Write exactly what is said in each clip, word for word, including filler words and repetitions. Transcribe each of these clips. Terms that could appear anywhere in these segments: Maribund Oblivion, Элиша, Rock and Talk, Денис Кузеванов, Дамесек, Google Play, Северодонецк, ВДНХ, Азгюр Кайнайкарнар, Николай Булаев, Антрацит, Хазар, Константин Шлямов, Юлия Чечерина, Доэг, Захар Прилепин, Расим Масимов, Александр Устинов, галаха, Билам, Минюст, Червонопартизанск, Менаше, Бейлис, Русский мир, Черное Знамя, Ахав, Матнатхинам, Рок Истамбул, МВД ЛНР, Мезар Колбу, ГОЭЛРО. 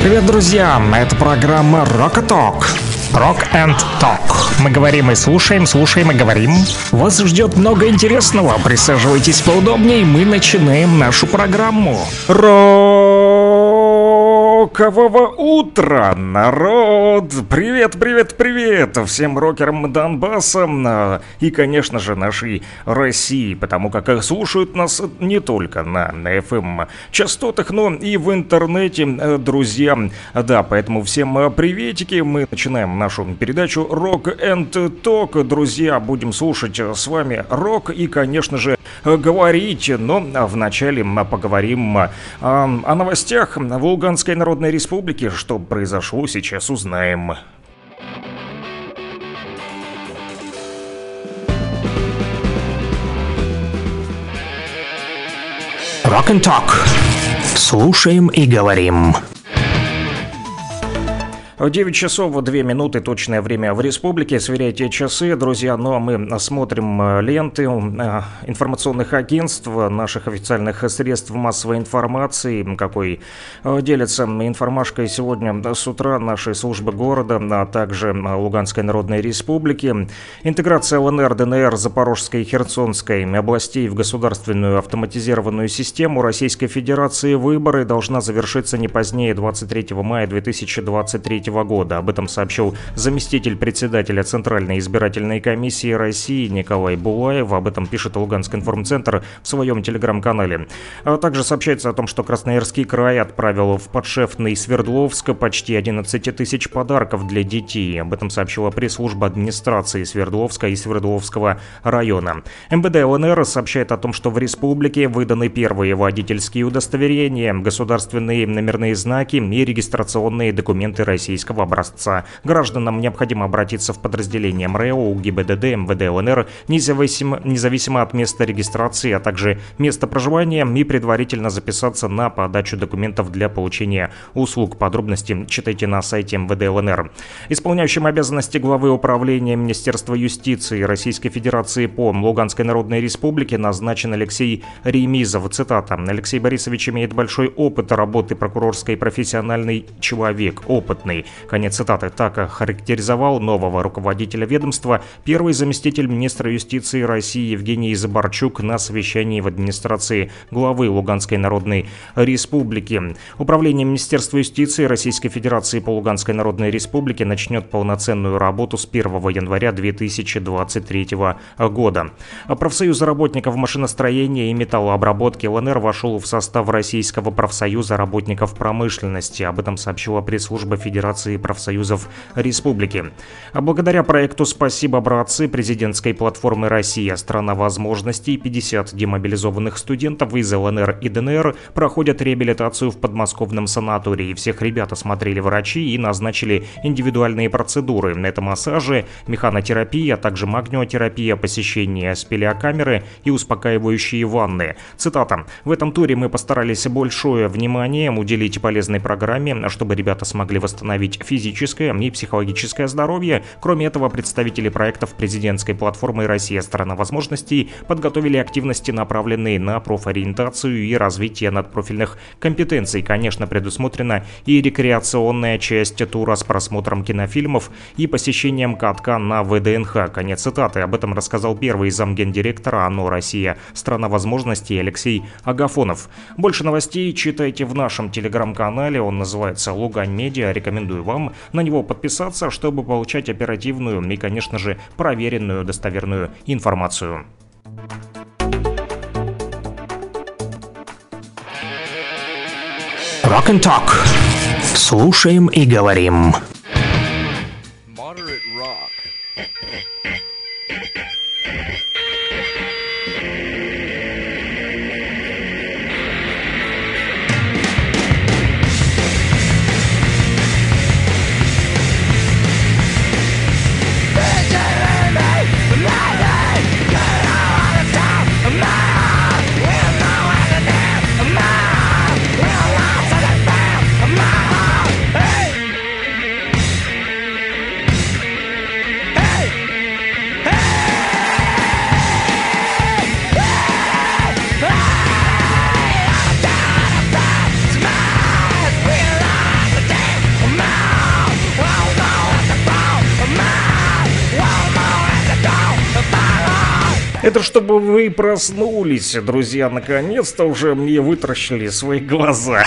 Привет, друзья! Это программа Rock and Talk. Rock and Talk. Мы говорим и слушаем, слушаем и говорим. Вас ждет много интересного. Присаживайтесь поудобнее, мы начинаем нашу программу. Рокового утра, народ! Привет, привет, привет всем рокерам Донбасса и, конечно же, нашей России, потому как слушают нас не только на эф эм-частотах, но и в интернете, друзья. Да, поэтому всем приветики. Мы начинаем нашу передачу Rock and Talk. Друзья, будем слушать с вами рок и, конечно же, говорить. Но вначале мы поговорим о новостях в Луганской народной республики. Что произошло, сейчас узнаем. Rock and Talk. Слушаем и говорим. девять часов две минуты, точное время в республике, сверяйте часы, друзья, ну а мы смотрим ленты информационных агентств, наших официальных средств массовой информации, какой делится информашкой сегодня с утра нашей службы города, а также Луганской народной республики. Интеграция ЛНР, ДНР, Запорожской и Херсонской областей в государственную автоматизированную систему Российской Федерации выборы должна завершиться не позднее двадцать третьего мая две тысячи двадцать третьего года. Об этом сообщил заместитель председателя Центральной избирательной комиссии России Николай Булаев. Об этом пишет Луганск Информцентр в своем телеграм-канале. Также сообщается о том, что Красноярский край отправил в подшефный Свердловск почти одиннадцать тысяч подарков для детей. Об этом сообщила пресс-служба администрации Свердловска и Свердловского района. МВД ЛНР сообщает о том, что в республике выданы первые водительские удостоверения, государственные номерные знаки и регистрационные документы российского образца. Гражданам необходимо обратиться в подразделение МРЭО, ГИБДД, МВД ЛНР, независимо, независимо от места регистрации, а также места проживания, и предварительно записаться на подачу документов для получения услуг. Подробности читайте на сайте МВД ЛНР. Исполняющим обязанности главы управления Министерства юстиции Российской Федерации по Луганской народной республике назначен Алексей Ремизов. Цитата. Алексей Борисович имеет большой опыт работы прокурорской, профессиональный человек. Опытный. Конец цитаты. Так характеризовал нового руководителя ведомства первый заместитель министра юстиции России Евгений Заборчук на совещании в администрации главы Луганской народной республики. Управление Министерства юстиции Российской Федерации по Луганской народной республике начнет полноценную работу с первого января две тысячи двадцать третьего года. Профсоюз работников машиностроения и металлообработки ЛНР вошел в состав Российского профсоюза работников промышленности. Об этом сообщила пресс-служба Федерации профсоюзов республики. А благодаря проекту «Спасибо, братцы» президентской платформы «Россия страна возможностей» пятьдесят демобилизованных студентов из ЛНР и ДНР проходят реабилитацию в подмосковном санатории. Всех ребят осмотрели врачи и назначили индивидуальные процедуры. Это массажи, механотерапия, а также магниотерапия, посещение спелеокамеры и успокаивающие ванны. Цитата. В этом туре мы постарались большое внимание уделить полезной программе, чтобы ребята смогли восстановить физическое и психологическое здоровье. Кроме этого, представители проектов президентской платформы «Россия страна возможностей» подготовили активности, направленные на профориентацию и развитие надпрофильных компетенций. Конечно, предусмотрена и рекреационная часть тура с просмотром кинофильмов и посещением катка на ВДНХ. Конец цитаты. Об этом рассказал первый замгендиректора ОНО «Россия страна возможностей» Алексей Агафонов. Больше новостей читайте в нашем телеграм-канале. Он называется «Лугань Медиа». Рекомендую вам на него подписаться, чтобы получать оперативную и, конечно же, проверенную достоверную информацию. Rock and Talk. Слушаем и говорим. Это чтобы вы проснулись, друзья, наконец-то уже мне вытаращили свои глаза.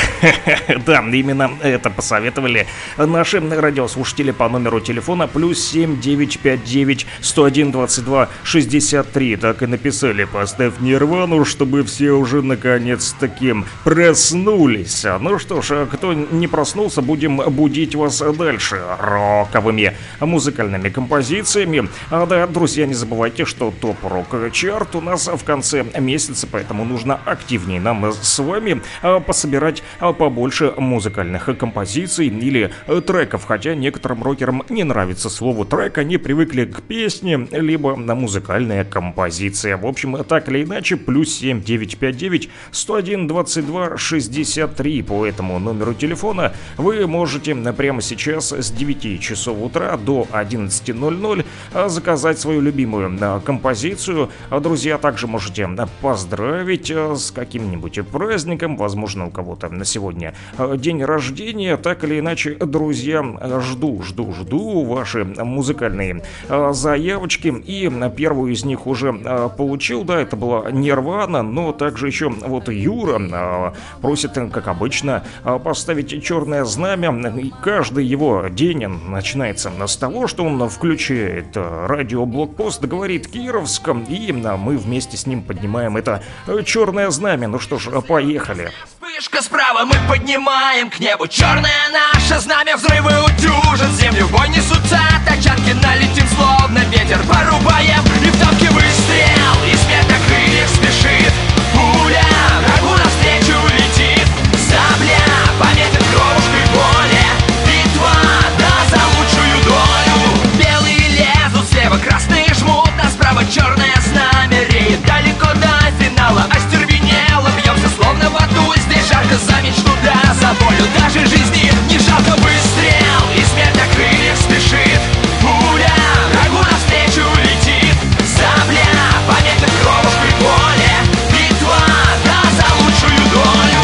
Да, именно это посоветовали наши радиослушатели по номеру телефона плюс семь девять пять девять сто один двадцать два шестьдесят три. Так и написали: поставь Нирвану, чтобы все уже наконец-таки проснулись. Ну что ж, кто не проснулся, будем будить вас дальше роковыми музыкальными композициями. А да, друзья, не забывайте, что топ-рок-чарт у нас в конце месяца, поэтому нужно активнее нам с вами пособирать побольше музыкальных композиций или треков. Хотя некоторым рокерам не нравится слово трек, они привыкли к песне, либо на музыкальная композиция. В общем, так или иначе, плюс семь девять пять девять сто один двадцать два шестьдесят три по этому номеру телефона вы можете прямо сейчас с девяти часов утра до одиннадцати ноль-ноль заказать свою любимую композицию. Друзья, также можете поздравить с каким-нибудь праздником, возможно, у кого-то на сегодня день рождения. Так или иначе, друзья, жду, жду, жду ваши музыкальные заявочки, и первую из них уже получил, да, это была Нирвана, но также еще вот Юра просит, как обычно, поставить «Черное знамя», и каждый его день начинается с того, что он включает радиоблокпост, говорит «Кировск», и мы вместе с ним поднимаем это «Черное знамя». Ну что ж, поехали. Вспышка справа, мы поднимаем к небу черное наше знамя, взрывы утюжат землю, в бой несутся тачанки, налетим словно ветер, порубаем, и в танке выстрел, и свет на крыльях спешит пуля, врагу навстречу летит сабля, пометит кровушкой поле, битва, да, за лучшую долю. Белые лезут слева, красные жмут, а справа черное знамя реет далеко до финала, остервенело бьемся словно в аду. Жарко за мечту, да, за волю, даже жизни не жалко. Выстрел, и смерть на крыльях спешит, пуля врагу навстречу летит сабля, пометит кровушкой поле, битва, да, за лучшую долю.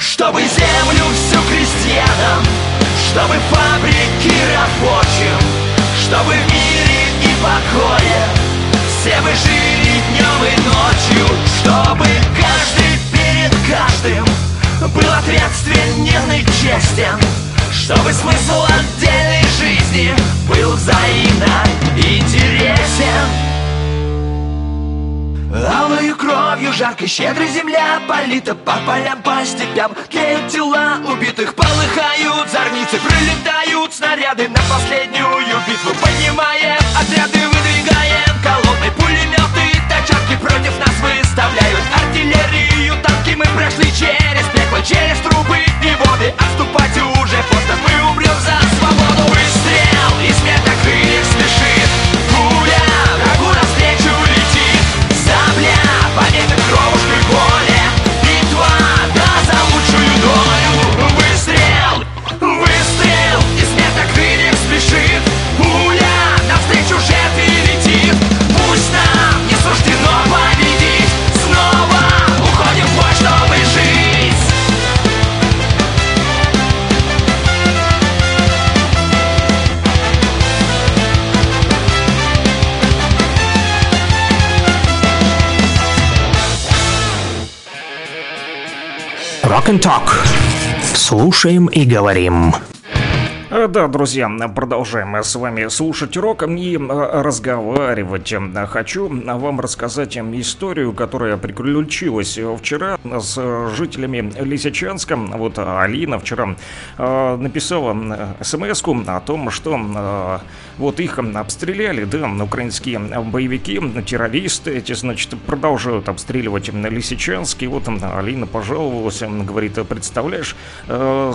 Чтобы Чтобы фабрики рабочим, чтобы в мире и покое все мы жили днем и ночью, чтобы каждый перед каждым был ответственен и честен, чтобы смысл отдельной жизни был взаимно интересен. Алою кровью жаркой щедрой земля полита, по полям, по степям тлеют тела убитых, полыхают зорницы, прилетают снаряды на последнюю битву. Поднимаем отряды, выдвигаем колонны, пулеметы, тачанки против нас выставляют артиллерию, танки. Мы прошли через пекло, через трубы и воды, отступать уже поздно, мы умрем за свободу. Выстрел, и смерть на крыльях спешит, пуля врагу навстречу летит сабля, пометит кровушкой поле, битва, да, за лучшую долю. Выстрел, выстрел, и смерть на крыльях спешит, пуля навстречу жертве летит. Пусть нам не суждено победить, снова уходим в бой, чтобы жить. Rock and Talk. Слушаем и говорим. Да, друзья, продолжаем с вами слушать рок и разговаривать. Хочу вам рассказать историю, которая приключилась вчера с жителями Лисичанска. Вот Алина вчера написала смс-ку о том, что вот их обстреляли, да, украинские боевики, террористы эти, значит, продолжают обстреливать Лисичанск. И вот Алина пожаловалась, говорит: представляешь,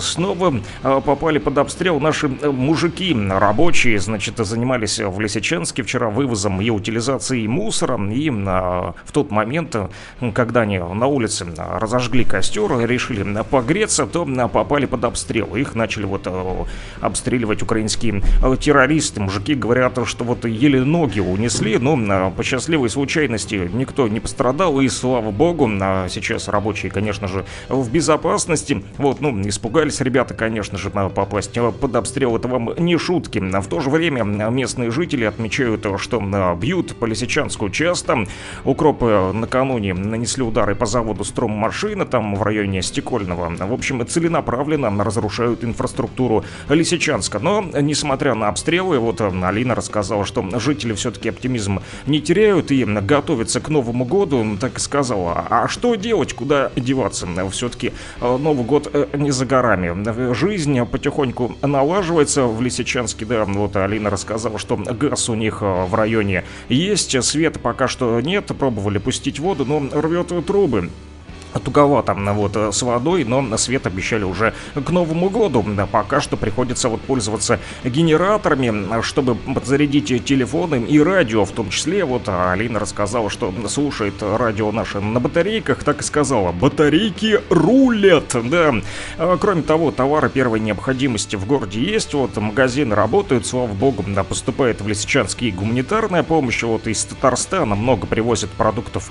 снова попали под обстрел на наши мужики, рабочие, значит, занимались в Лисичанске вчера вывозом и утилизацией мусора. И а, в тот момент, когда они на улице разожгли костер, решили погреться, то попали под обстрел. Их начали вот обстреливать украинские террористы. Мужики говорят, что вот еле ноги унесли, но по счастливой случайности никто не пострадал, и слава богу. Сейчас рабочие, конечно же, в безопасности. Вот, ну, испугались ребята, конечно же, попасть под обстрел — это вам не шутки. В то же время местные жители отмечают, что бьют по Лисичанску часто. Укропы накануне нанесли удары по заводу «Строммашина», там в районе Стекольного. В общем, целенаправленно разрушают инфраструктуру Лисичанска. Но, несмотря на обстрелы, вот Алина рассказала, что жители все-таки оптимизм не теряют и готовятся к Новому году. Так и сказала: а что делать, куда деваться? Все-таки Новый год не за горами. Жизнь потихоньку налаживается в Лисичанске. Да, вот Алина рассказала, что газ у них в районе есть, света пока что нет, пробовали пустить воду, но рвет трубы. Туговато вот с водой, но свет обещали уже к Новому году. Пока что приходится вот пользоваться генераторами, чтобы подзарядить телефоны и радио в том числе. Вот Алина рассказала, что слушает радио наше на батарейках. Так и сказала: батарейки рулят, да. Кроме того, товары первой необходимости в городе есть. Вот магазины работают, слава богу. Поступает в Лисичанск и гуманитарная помощь. Вот из Татарстана много привозят продуктов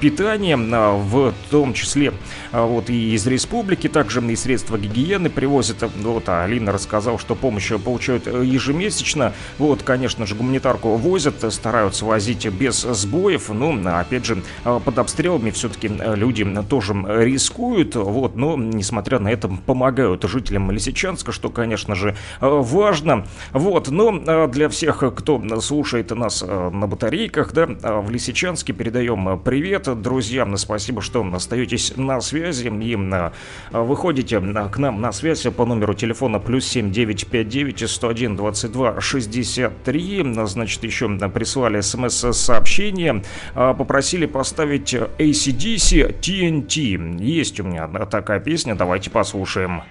питания, в том В том числе вот и из республики, также и средства гигиены привозят. Вот Алина рассказала, что помощь получают ежемесячно. Вот, конечно же, гуманитарку возят, стараются возить без сбоев, но опять же под обстрелами все-таки люди тоже рискуют. Вот, но несмотря на это помогают жителям Лисичанска, что, конечно же, важно. Вот, но для всех, кто слушает нас на батарейках, да, в Лисичанске, передаем привет, друзьям. Спасибо, что остаетесь на связи и выходите к нам на связь по номеру телефона плюс семь девять пять девять сто один двадцать два шестьдесят три. Значит, еще прислали смс-сообщение, попросили поставить эй си ди си ти эн ти. Есть у меня такая песня, давайте послушаем.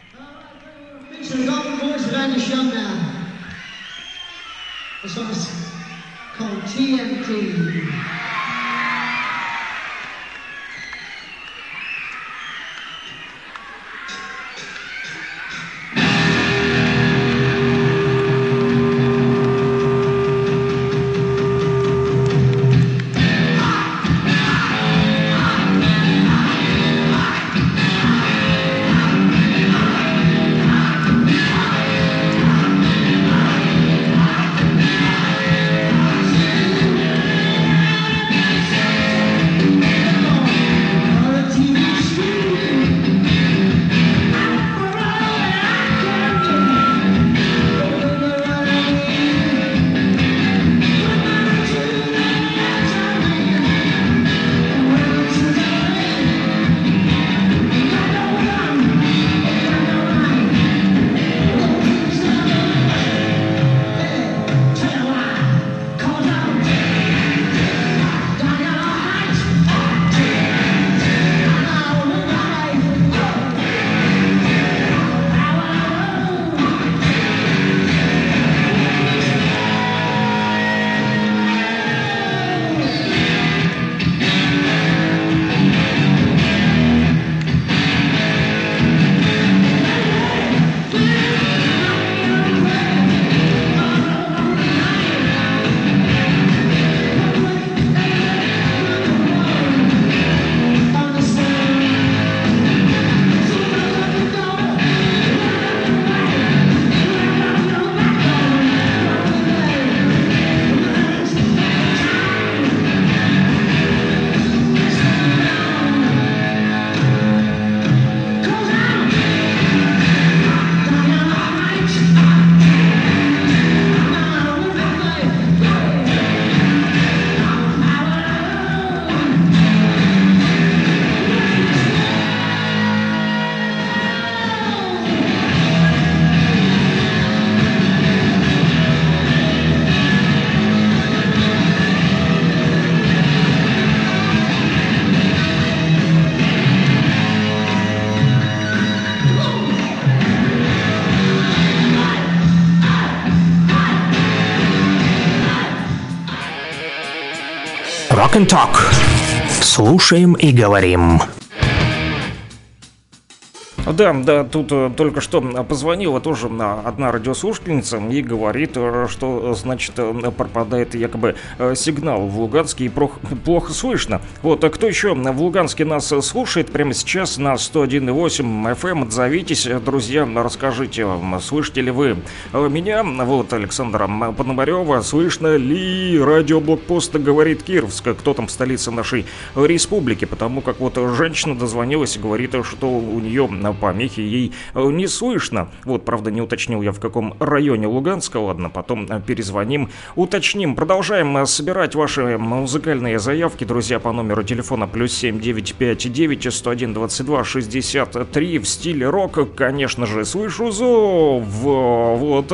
Rock and Talk. Слушаем и говорим. Да, да, тут только что позвонила тоже одна радиослушательница и говорит, что, значит, пропадает якобы сигнал в Луганске и плохо слышно. Вот, а кто еще в Луганске нас слушает прямо сейчас на сто один и восемь эф эм, отзовитесь, друзья, расскажите, слышите ли вы меня, вот, Александра Пономарева, слышно ли радиоблокпост «Говорит Кировск», кто там в столице нашей республики, потому как вот женщина дозвонилась и говорит, что у нее помехи, ей не слышно. Вот, правда, не уточнил я, в каком районе Луганска. Ладно, потом перезвоним, уточним. Продолжаем собирать ваши музыкальные заявки, друзья, по номеру телефона плюс семь девять пять девять сто один двадцать два шестьдесят три в стиле рок. Конечно же, слышу зов. Вот,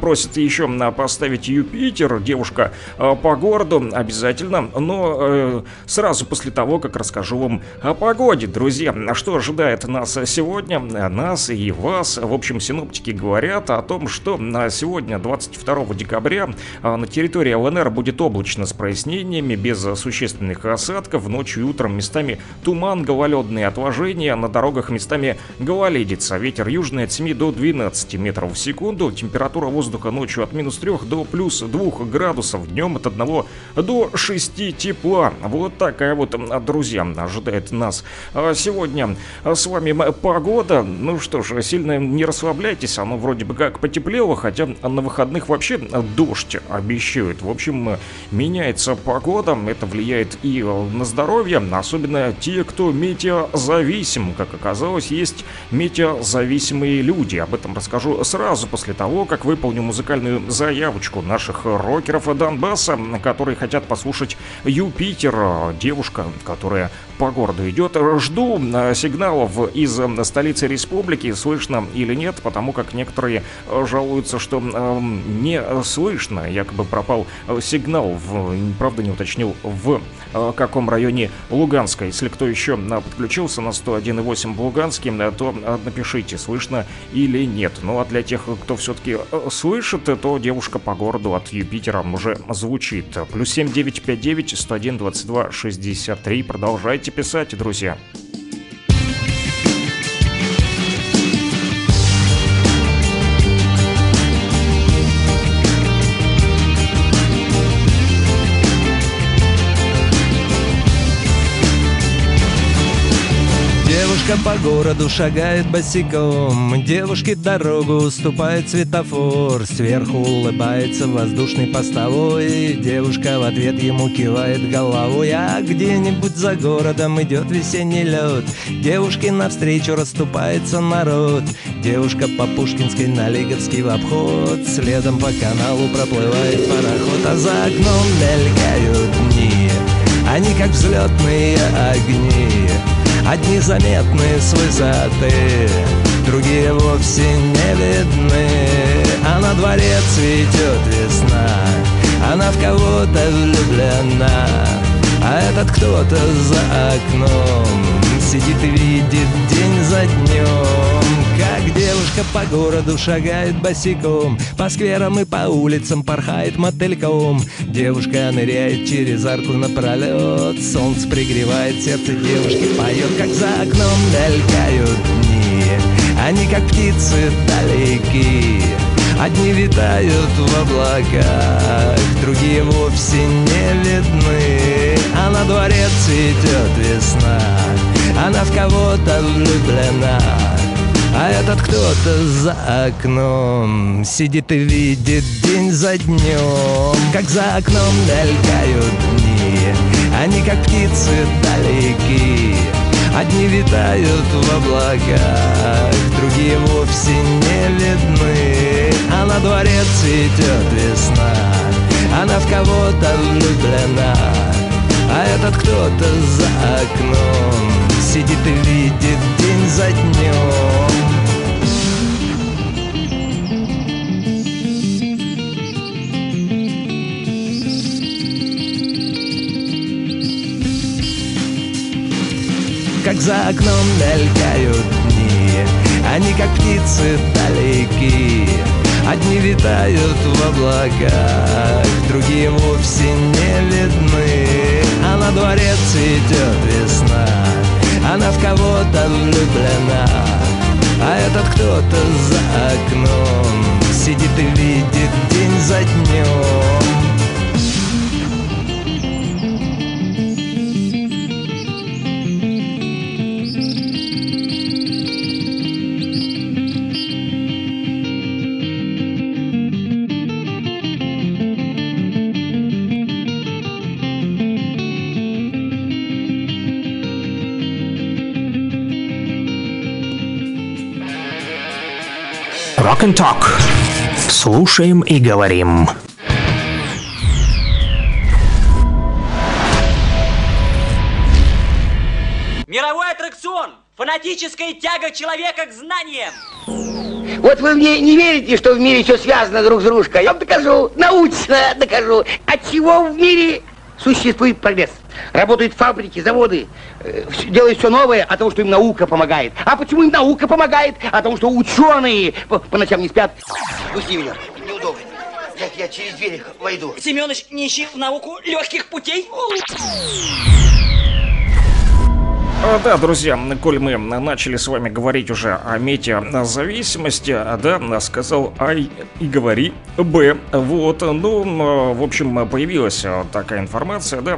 просит еще поставить «Юпитер», девушка по городу, обязательно. Но сразу после того, как расскажу вам о погоде, друзья, что ожидает нас сегодня, нас и вас. В общем, синоптики говорят о том, что на сегодня, двадцать второго декабря, на территории ЛНР будет облачно с прояснениями, без существенных осадков. Ночью и утром местами туман, гололедные отложения, на дорогах местами гололедица. Ветер южный от семи до двенадцати метров в секунду. Температура воздуха ночью от минус трёх до плюс двух градусов, днем от одного до шести тепла. Вот такая вот, друзья, ожидает нас сегодня. С вами погода. Ну что ж, сильно не расслабляйтесь, оно вроде бы как потеплело, хотя на выходных вообще дождь обещают. В общем, меняется погода, это влияет и на здоровье, особенно те, кто метеозависим. Как оказалось, есть метеозависимые люди. Об этом расскажу сразу после того, как выполню музыкальную заявочку наших рокеров Донбасса, которые хотят послушать «Юпитер». Девушка, которая по городу идет. Жду сигналов из столицы республики, слышно или нет, потому как некоторые жалуются, что э, не слышно, якобы пропал сигнал, в, правда не уточнил, в э, каком районе Луганска. Если кто еще подключился на сто один и восемь в Луганске, то напишите, слышно или нет. Ну а для тех, кто все-таки слышит, то девушка по городу от «Юпитера» уже звучит. Плюс семь девять пять девять сто один двадцать два шестьдесят три. Продолжайте писать, друзья. Девушка по городу шагает босиком, девушке дорогу уступает светофор, сверху улыбается воздушный постовой, девушка в ответ ему кивает головой, а где-нибудь за городом идет весенний лед, девушке навстречу расступается народ, девушка по Пушкинской на Лиговский в обход, следом по каналу проплывает пароход, а за окном мелькают дни, они как взлетные огни. Одни заметны с высоты, другие вовсе не видны. А на дворе цветет весна, она в кого-то влюблена, а этот кто-то за окном сидит и видит день за днем. Как девушка по городу шагает босиком, по скверам и по улицам порхает мотыльком. Девушка ныряет через арку напролет, солнце пригревает сердце девушки, поет. Как за окном мелькают дни, они как птицы далеки. Одни витают в облаках, другие вовсе не видны. А на дворе цветет весна, она в кого-то влюблена, а этот кто-то за окном сидит и видит день за днем. Как за окном мелькают дни, они как птицы далеки. Одни витают в облаках, другие вовсе не видны. А на дворе цветет весна, она в кого-то влюблена, а этот кто-то за окном сидит и видит день за днем. Как за окном мелькают дни, они как птицы далеки. Одни витают в облаках, другие вовсе не видны. дворе цветет весна. Она в кого-то влюблена, а этот кто-то за окном сидит и видит день за днем. Rock and Talk. Слушаем и говорим. Мировой аттракцион. Фанатическая тяга человека к знаниям. Вот вы мне не верите, что в мире все связано друг с дружкой. Я вам докажу, научно докажу, от чего в мире существует прогресс. Работают фабрики, заводы, э, делают все новое от того, что им наука помогает. А почему им наука помогает? От того, что ученые по, по ночам не спят. Пусти меня, неудобно. Я, я через дверь войду. Семёныч, не ищи в науку легких путей. Да, друзья, коль мы начали с вами говорить уже о метеозависимости, да, сказал А и говори Б, вот, ну, в общем, появилась такая информация, да,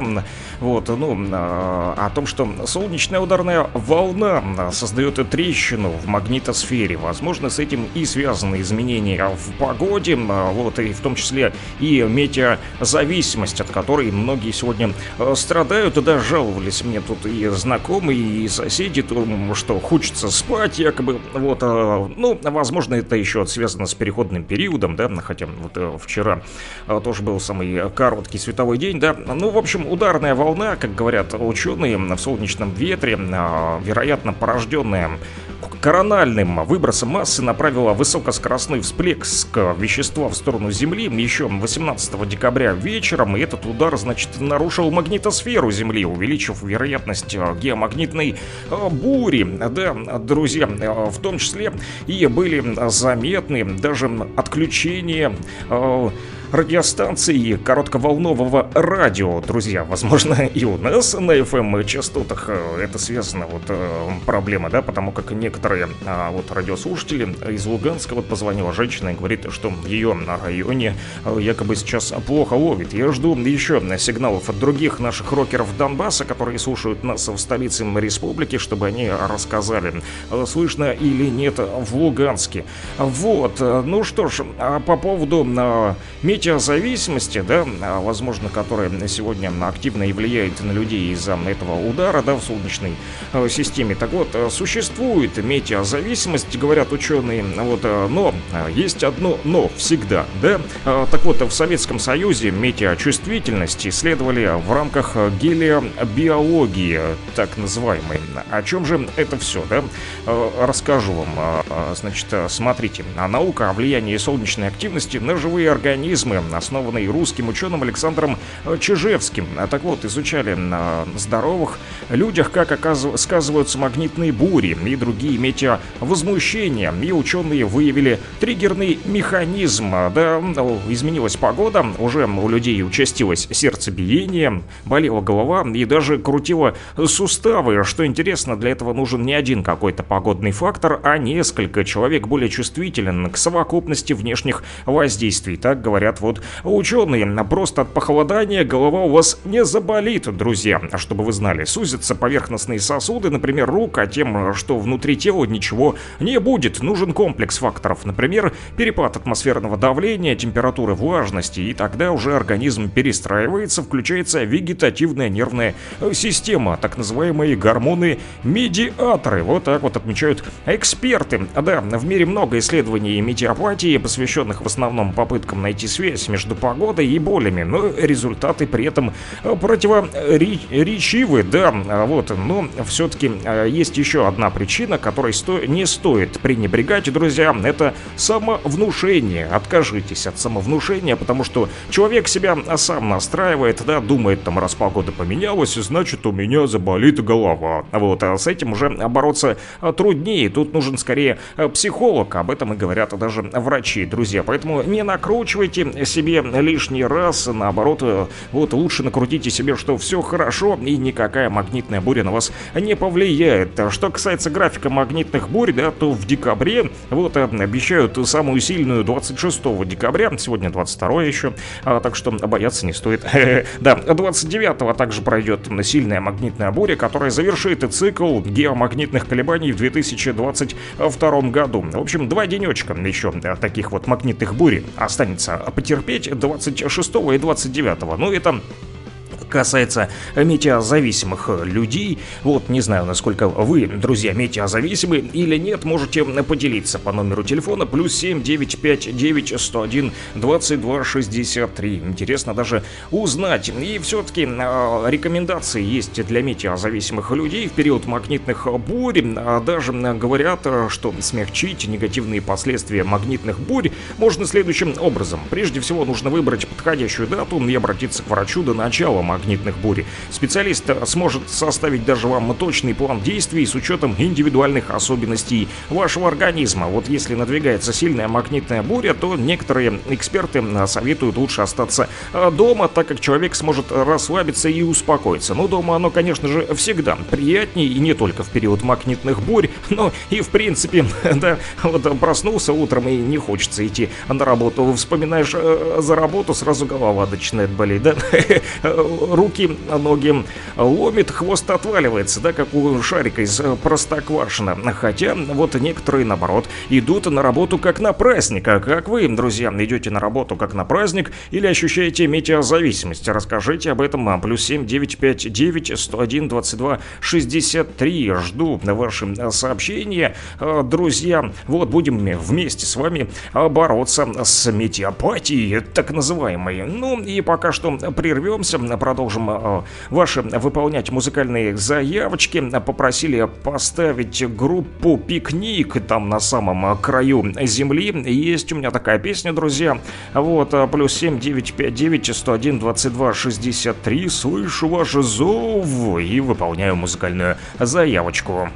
вот, ну, о том, что солнечная ударная волна создает трещину в магнитосфере, возможно, с этим и связаны изменения в погоде, вот, и в том числе и метеозависимость, от которой многие сегодня страдают, да, жаловались мне тут и знакомые, и соседи, что хочется спать якобы, вот, ну, возможно, это еще связано с переходным периодом, да, хотя вот вчера тоже был самый короткий световой день, да, ну, в общем, ударная волна, как говорят ученые, в солнечном ветре, вероятно, порожденная корональным выбросом массы, направила высокоскоростной всплеск вещества в сторону Земли еще восемнадцатого декабря вечером, и этот удар, значит, нарушил магнитосферу Земли, увеличив вероятность геомагнитной магнитной бури, да, друзья, в том числе и были заметны даже отключения э, радиостанции коротковолнового радио, друзья, возможно, и у нас на эф эм-частотах это связано, вот, проблема, да, потому как некоторые вот радиослушатели из Луганска, вот, позвонила женщина и говорит, что в ее районе якобы сейчас плохо ловит. Я жду еще сигналов от других наших рокеров Донбасса, которые слушают нас в столице республики, чтобы они рассказали, слышно или нет в Луганске. Вот, ну что ж, по поводу метеорологии, зависимости, да, возможно, которая сегодня активно и влияет на людей из-за этого удара, да, в солнечной э, системе. Так вот, существует метеозависимость, говорят ученые, вот, но есть одно но всегда, да. Так вот, в Советском Союзе метеочувствительность исследовали в рамках гелиобиологии, так называемой. О чем же это все, да? Расскажу вам. Значит, смотрите. Наука о влиянии солнечной активности на живые организмы, основанный русским ученым Александром Чижевским. Так вот, изучали на здоровых людях, как оказыв... сказываются магнитные бури и другие метеовозмущения. И ученые выявили триггерный механизм. Да, изменилась погода, уже у людей участилось сердцебиение, болела голова и даже крутило суставы. Что интересно, для этого нужен не один какой-то погодный фактор, а несколько. Человек более чувствителен к совокупности внешних воздействий. Так говорят вот ученые. Просто от похолодания голова у вас не заболит, друзья. Чтобы вы знали, сузятся поверхностные сосуды, например, рук, а тем, что внутри тела, ничего не будет. Нужен комплекс факторов, например, перепад атмосферного давления, температуры, влажности, и тогда уже организм перестраивается, включается вегетативная нервная система, так называемые гормоны-медиаторы. Вот так вот отмечают эксперты. Да, в мире много исследований метеопатии, посвященных в основном попыткам найти связь между погодой и болями, но результаты при этом противоречивы, да, вот, но все-таки есть еще одна причина, которой сто... не стоит пренебрегать, друзья, это самовнушение. Откажитесь от самовнушения, потому что человек себя сам настраивает, да, думает, там, раз погода поменялась, значит, у меня заболит голова, вот, а с этим уже бороться труднее, тут нужен скорее психолог, об этом и говорят даже врачи, друзья, поэтому не накручивайте себе лишний раз, наоборот, вот лучше накрутите себе, что все хорошо и никакая магнитная буря на вас не повлияет. Что касается графика магнитных бурь, да, то в декабре вот обещают самую сильную двадцать шестого декабря, сегодня двадцать второе еще, а, так что бояться не стоит. Да, двадцать девятого также пройдет сильная магнитная буря, которая завершит цикл геомагнитных колебаний в две тысячи двадцать втором году. В общем, два денечка еще таких вот магнитных бурь останется потерпеть, двадцать шестого и двадцать девятого. Ну, это касается метеозависимых людей. Вот, не знаю, насколько вы, друзья, метеозависимы или нет, можете поделиться по номеру телефона плюс семь девятьсот пятьдесят девять сто один двадцать два шестьдесят три. Интересно даже узнать. И все-таки э, рекомендации есть для метеозависимых людей в период магнитных бурь. Даже говорят, что смягчить негативные последствия магнитных бурь можно следующим образом. Прежде всего нужно выбрать подходящую дату и обратиться к врачу до начала магнитных магнитных бурь. Специалист сможет составить даже вам точный план действий с учетом индивидуальных особенностей вашего организма. Вот если надвигается сильная магнитная буря, то некоторые эксперты советуют лучше остаться дома, так как человек сможет расслабиться и успокоиться. Но дома оно, конечно же, всегда приятнее, и не только в период магнитных бурь, но и в принципе, да, вот проснулся утром и не хочется идти на работу. Вспоминаешь за работу, сразу голова начинает болеть, да? Руки, ноги ломит, хвост отваливается, да, как у шарика из Простоквашино. Хотя вот некоторые, наоборот, идут на работу как на праздник. А как вы, друзья, идете на работу как на праздник или ощущаете метеозависимость? Расскажите об этом. Плюс семь девятьсот пятьдесят девять сто один двадцать два шестьдесят три. Жду ваши сообщения, друзья. Вот будем вместе с вами бороться с метеопатией, так называемой. Ну и пока что прервемся. Продолжим э, ваши выполнять музыкальные заявочки. Попросили поставить группу «Пикник», там на самом краю земли. Есть у меня такая песня, друзья. Вот, плюс семь девятьсот пятьдесят девять сто один двадцать два шестьдесят три. Слышу ваш зов и выполняю музыкальную заявочку.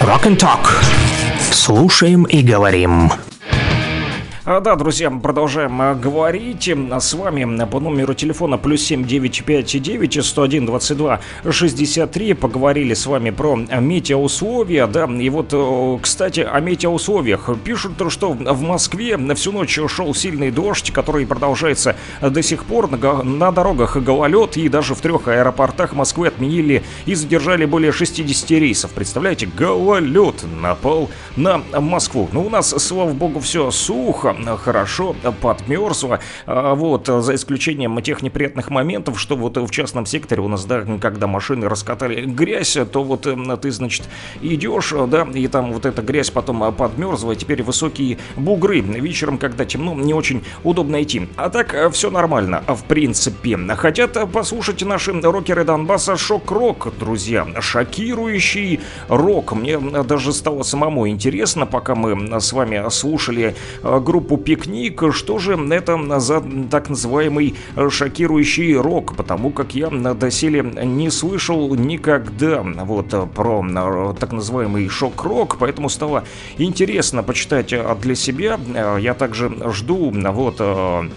Rock and Talk. Слушаем и говорим. А, да, друзья, продолжаем говорить. С вами по номеру телефона плюс семь девять пять девять сто один двадцать два шестьдесят три. Поговорили с вами про метеоусловия. Да, и вот, кстати, о метеоусловиях. Пишут, что в Москве всю ночь шел сильный дождь, который продолжается до сих пор. На дорогах гололед, и даже в трех аэропортах Москвы отменили и задержали более шестидесяти рейсов. Представляете, гололед напал на Москву. Но у нас, слава богу, все сухо, хорошо, подмерзло. Вот, за исключением тех неприятных моментов, что вот в частном секторе у нас, да, когда машины раскатали грязь, то вот ты, значит, идешь, да, и там вот эта грязь потом подмерзла, и теперь высокие бугры. Вечером, когда темно, не очень удобно идти. А так все нормально, в принципе. Хотят послушать наши рокеры Донбасса шок-рок, друзья. Шокирующий рок. Мне даже стало самому интересно, пока мы с вами слушали группу «Пикник», что же это за так называемый шокирующий рок, потому как я доселе не слышал никогда вот про так называемый шок-рок, поэтому стало интересно почитать для себя. Я также жду вот...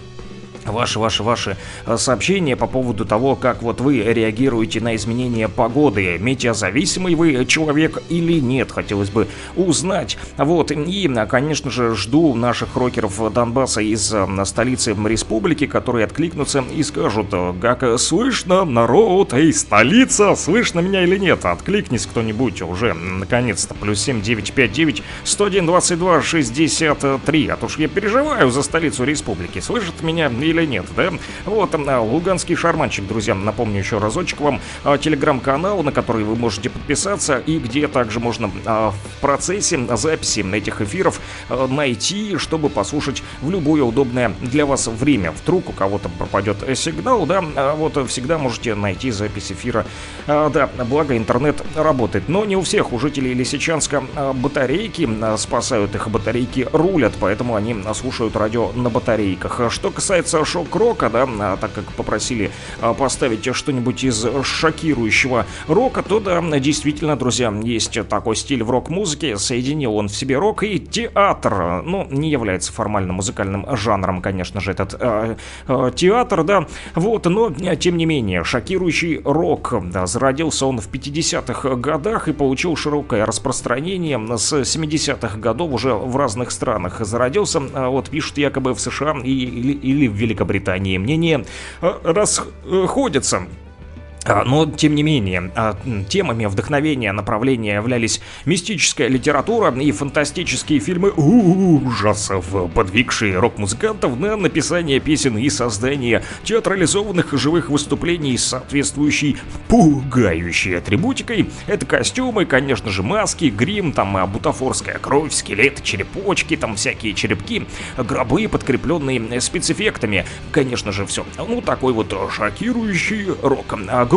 Ваши, ваши, ваши сообщения по поводу того, как вот вы реагируете на изменения погоды. Метеозависимый вы человек или нет, хотелось бы узнать. Вот, и, конечно же, жду наших рокеров Донбасса из столицы республики, которые откликнутся и скажут: как слышно, народ, эй, столица, слышно меня или нет? Откликнись кто-нибудь уже, наконец-то. Плюс семь девять пять девять сто один двадцать два шестьдесят три. А то ж я переживаю за столицу республики, слышат меня или нет, да? Вот, луганский шарманчик, друзья, напомню еще разочек вам телеграм-канал, на который вы можете подписаться, и где также можно в процессе записи этих эфиров найти, чтобы послушать в любое удобное для вас время. Вдруг у кого-то пропадет сигнал, да, вот всегда можете найти запись эфира. Да, благо интернет работает, но не у всех, у жителей Лисичанска батарейки спасают, их батарейки рулят, поэтому они слушают радио на батарейках. Что касается шок-рока, да, а так как попросили а, поставить что-нибудь из шокирующего рока, то да, действительно, друзья, есть такой стиль в рок-музыке, соединил он в себе рок и театр. Ну, не является формально музыкальным жанром, конечно же, этот а, а, театр, да, вот, но тем не менее, шокирующий рок, да, зародился он в пятидесятых годах и получил широкое распространение с семидесятых годов уже в разных странах. Зародился, а, вот, пишут, якобы в США и, или, или в Великобритании. Мнения расходятся. Но, тем не менее, темами вдохновения направления являлись мистическая литература и фантастические фильмы ужасов, подвигшие рок-музыкантов на написание песен и создание театрализованных живых выступлений с соответствующей пугающей атрибутикой. Это костюмы, конечно же, маски, грим, там бутафорская кровь, скелеты, черепочки, там всякие черепки, гробы, подкрепленные спецэффектами. Конечно же, все. Ну, такой вот шокирующий рок.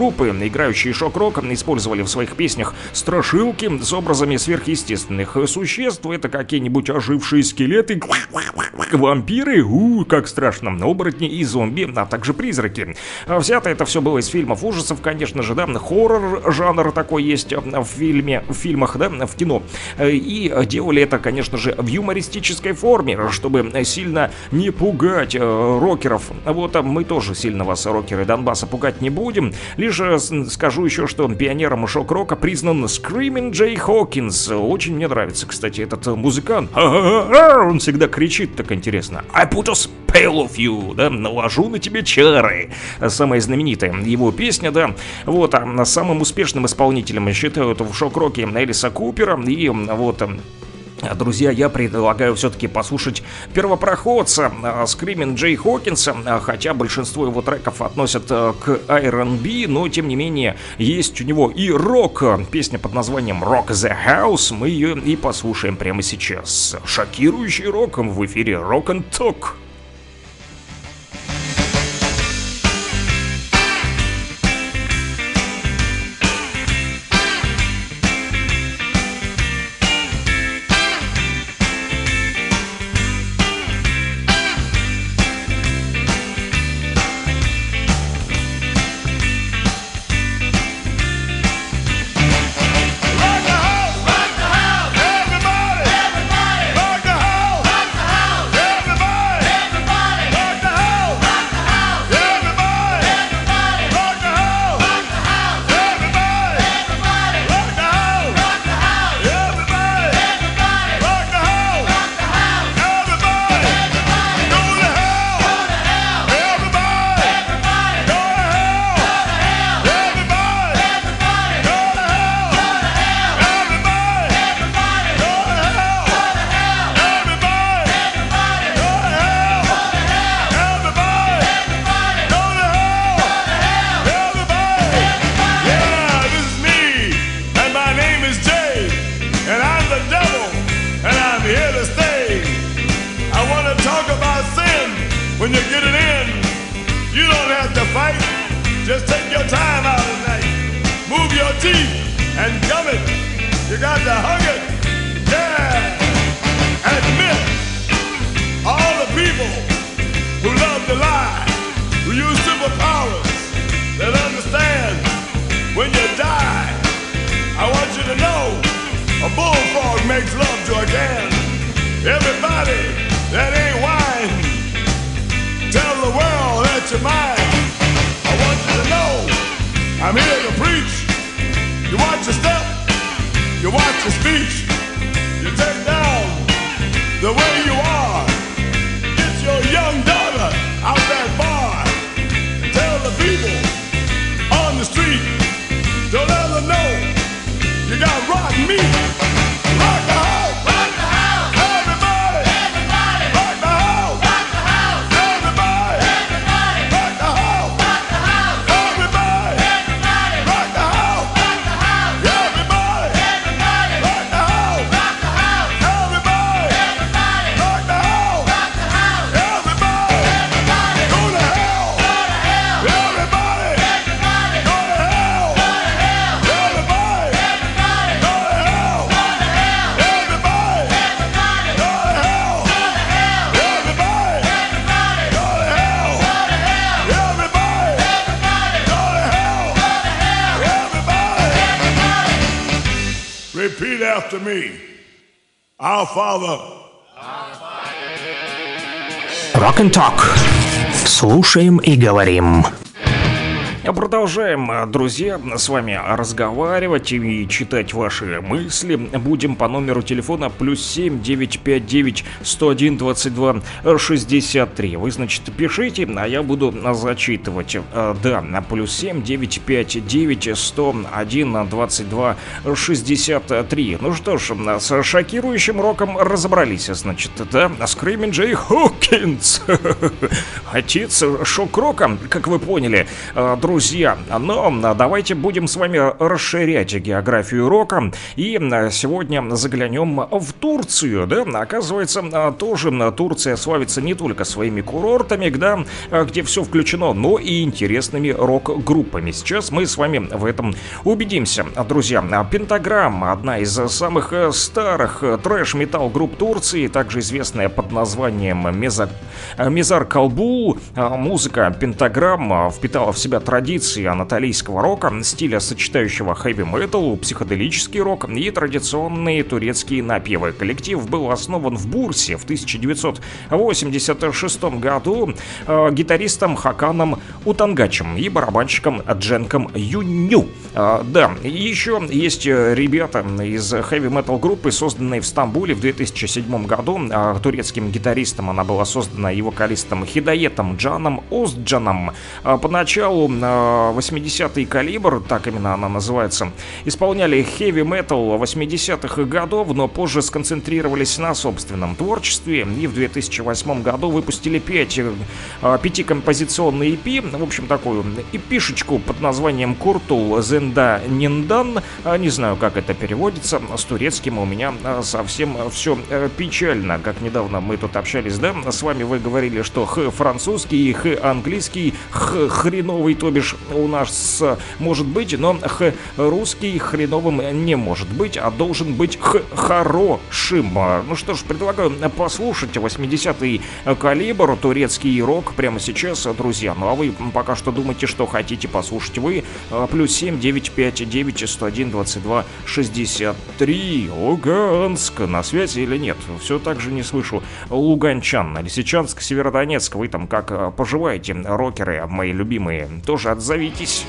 Группы, играющие шок-рок, использовали в своих песнях страшилки с образами сверхъестественных существ. Это какие-нибудь ожившие скелеты, вампиры, у, как страшно, оборотни и зомби, а также призраки. Взято это все было из фильмов ужасов, конечно же, да, хоррор-жанр такой есть в фильме, в фильмах, да, в кино. И делали это, конечно же, в юмористической форме, чтобы сильно не пугать рокеров. Вот мы тоже сильно вас, рокеры Донбасса, пугать не будем. Лишь скажу еще, что пионером шок-рока признан Screaming Jay Hawkins. Очень мне нравится, кстати, этот музыкант. Он всегда кричит так интересно. I put a spell of you, да, наложу на тебе чары. Самая знаменитая его песня, да. Вот, а самым успешным исполнителем считают в шок-роке Элиса Купера. И вот... Друзья, я предлагаю все-таки послушать первопроходца Screaming Jay Hawkins, хотя большинство его треков относят к ар энд би, но тем не менее есть у него и рок. Песня под названием Rock the House, мы ее и послушаем прямо сейчас. Шокирующий рок в эфире Rock and Talk. Everybody! got the hunger, yeah. Admit all the people who love to lie, who use superpowers that understand when you die. I want you to know a bullfrog makes love to a can. Everybody that ain't wine, tell the world that you're mine. I want you to know I'm here to preach. You watch your step, you watch your speech, you take down the way you are. Get your young daughter out that bar. Tell the people on the street, don't let them know you got rotten meat. Rock the house, rock the house, everybody, everybody, rock the house, rock the house, everybody, everybody, rock the house, rock the house, everybody, everybody, rock the house, rock the house, everybody, everybody, rock the house, rock the house, everybody, everybody, rock the house, rock the house, everybody, everybody, go to hell, go to hell, everybody, everybody, go to hell, go to hell, everybody, everybody, go to hell, go to hell, everybody, everybody, go to hell, go to hell, everybody, everybody, go to hell, go to hell, everybody, everybody, go to hell, go to hell, everybody, everybody. Repeat after me. Our Father. Rock and Talk. Слушаем и говорим. Продолжаем, друзья, с вами разговаривать и читать ваши мысли. Будем по номеру телефона плюс семь девятьсот пятьдесят девять сто один двадцать два шестьдесят три. Вы, значит, пишите, а я буду зачитывать. Да, плюс семь девятьсот пятьдесят девять сто один двадцать два шестьдесят три. Ну что ж, с шокирующим роком разобрались, значит, да? Screaming Jay Hawkins. Отец шок-рока, как вы поняли, друзья. Друзья, но давайте будем с вами расширять географию рока. И сегодня заглянем в Турцию, да? Оказывается, тоже Турция славится не только своими курортами, да, где все включено, но и интересными рок-группами. Сейчас мы с вами в этом убедимся. Друзья, Пентаграмма — одна из самых старых трэш-метал групп Турции, также известная под названием Мезар Колбу. Музыка Пентаграмма впитала в себя традиции Традиции анатолийского рока, стиля, сочетающего хэви-метал, психоделический рок и традиционные турецкие напевы. Коллектив был основан в Бурсе в тысяча девятьсот восемьдесят шестом году э, гитаристом Хаканом Утангачем и барабанщиком Дженком Юню. Э, да, еще есть ребята из хэви-метал группы, созданные в Стамбуле в две тысячи седьмом году. Э, турецким гитаристом она была создана и вокалистом Хидаетом Джаном Озджаном. Э, поначалу восьмидесятый калибр, так именно она называется, исполняли хэви-метал восьмидесятых годов, но позже сконцентрировались на собственном творчестве и в две тысячи восьмом году выпустили пятикомпозиционный и пи, в общем, такую и пи-шечку под названием «Куртул Зенда Ниндан». Не знаю, как это переводится, с турецким у меня совсем все печально. Как недавно мы тут общались, да, с вами, вы говорили, что «х» французский, «х» английский, «х» хреновый, то бишь у нас может быть, но х русский хреновым не может быть, а должен быть х хорошим. Ну что ж, предлагаю послушать восьмидесятый калибр, турецкий рок прямо сейчас, друзья. Ну а вы пока что думаете, что хотите послушать вы. Плюс семь девятьсот пятьдесят девять сто один двадцать два шестьдесят три. Луганск на связи или нет? Все так же не слышу луганчан. Лисичанск, Северодонецк, вы там как поживаете, рокеры мои любимые? Тоже отзовитесь.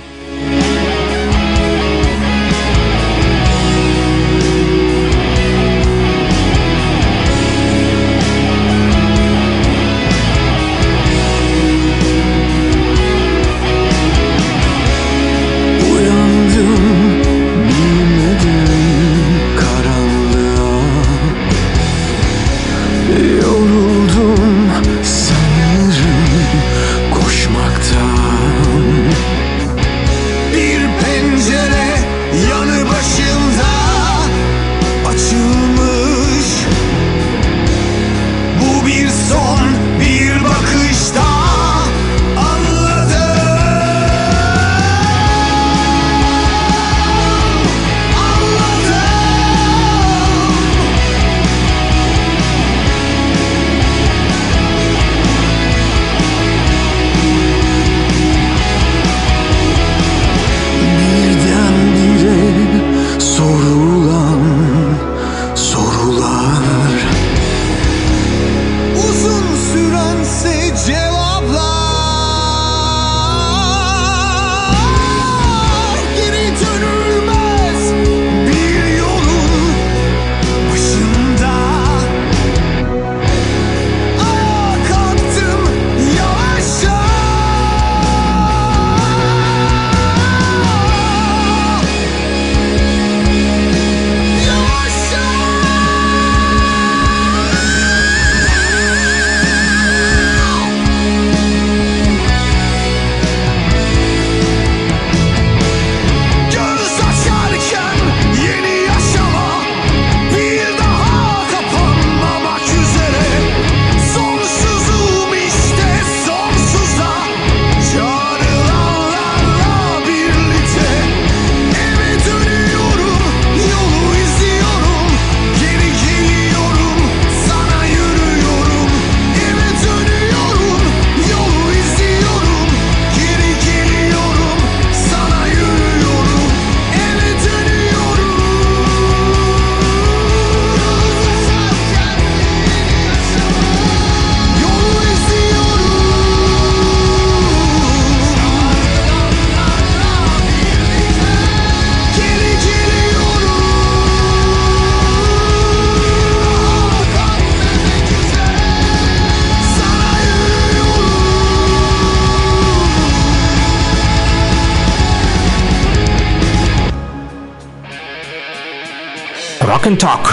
Rock and Talk.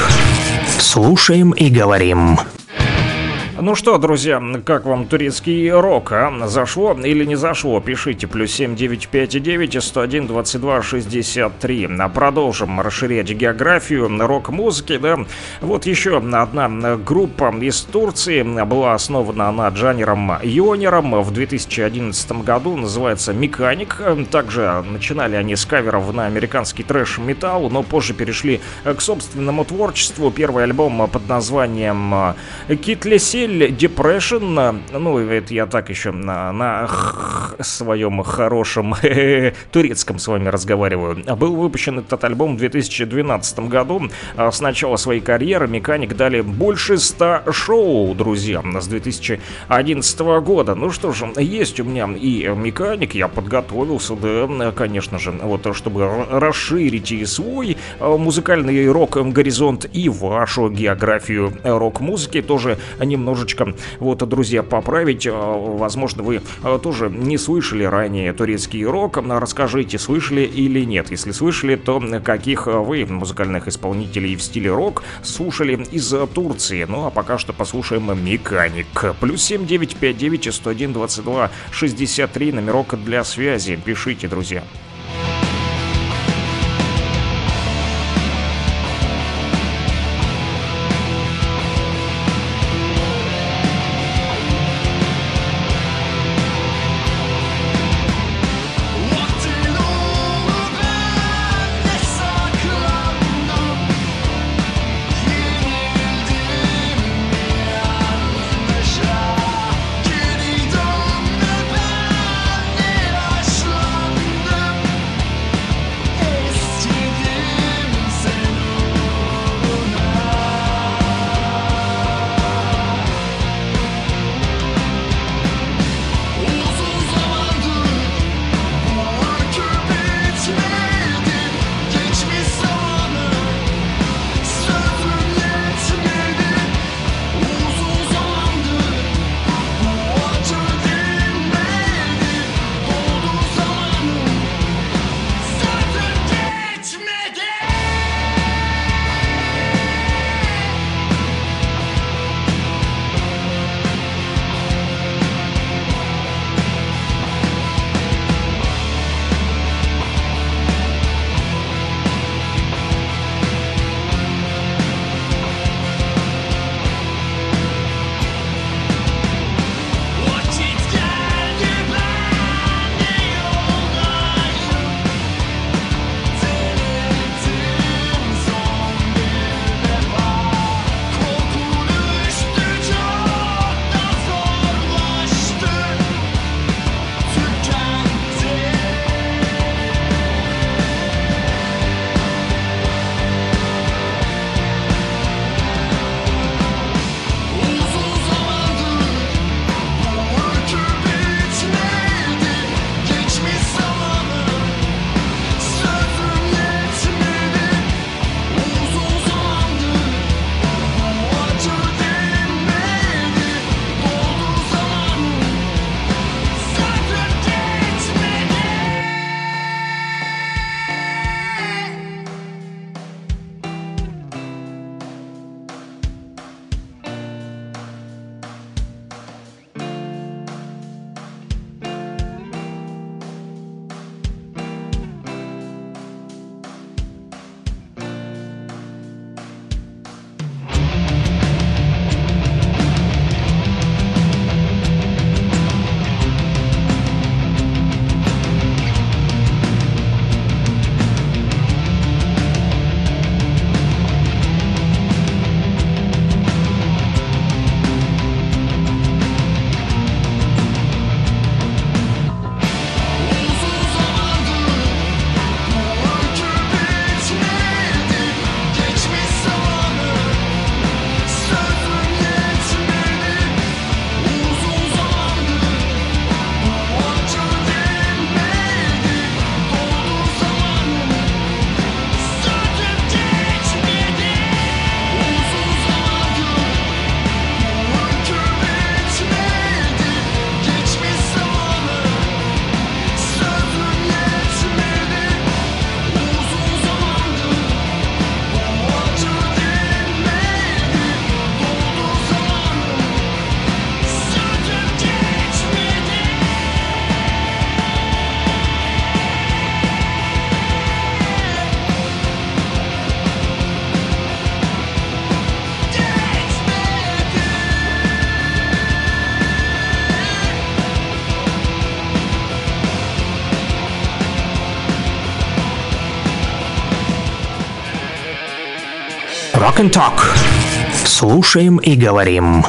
Слушаем и говорим. Ну что, друзья, как вам турецкий рок, а? Зашло или не зашло? Пишите, плюс семь девять пять девять сто один двадцать два шестьдесят три. Продолжим расширять географию рок-музыки, да? Вот еще одна группа из Турции была основана над жанром йонером в две тысячи одиннадцатом году, называется «Меканик». Также начинали они с каверов на американский трэш-метал, но позже перешли к собственному творчеству. Первый альбом под названием «Китлесель» Depression, ну это я так еще на, на х- своем хорошем турецком с вами разговариваю, был выпущен этот альбом в две тысячи двенадцатом году. С начала своей карьеры Меканик дали больше ста шоу, друзья, с две тысячи одиннадцатого года. Ну что же, есть у меня и Меканик, я подготовился, да, конечно же, вот чтобы расширить и свой музыкальный рок-горизонт, и вашу географию рок-музыки тоже немного. Немножечко, вот, друзья, поправить. Возможно, вы тоже не слышали ранее турецкий рок. Расскажите, слышали или нет. Если слышали, то каких вы музыкальных исполнителей в стиле рок слушали из Турции. Ну, а пока что послушаем «Меканик». Плюс семь девять пять девять сто один двадцать два шестьдесят три, номерок для связи. Пишите, друзья. Rock and Talk. Слушаем и говорим.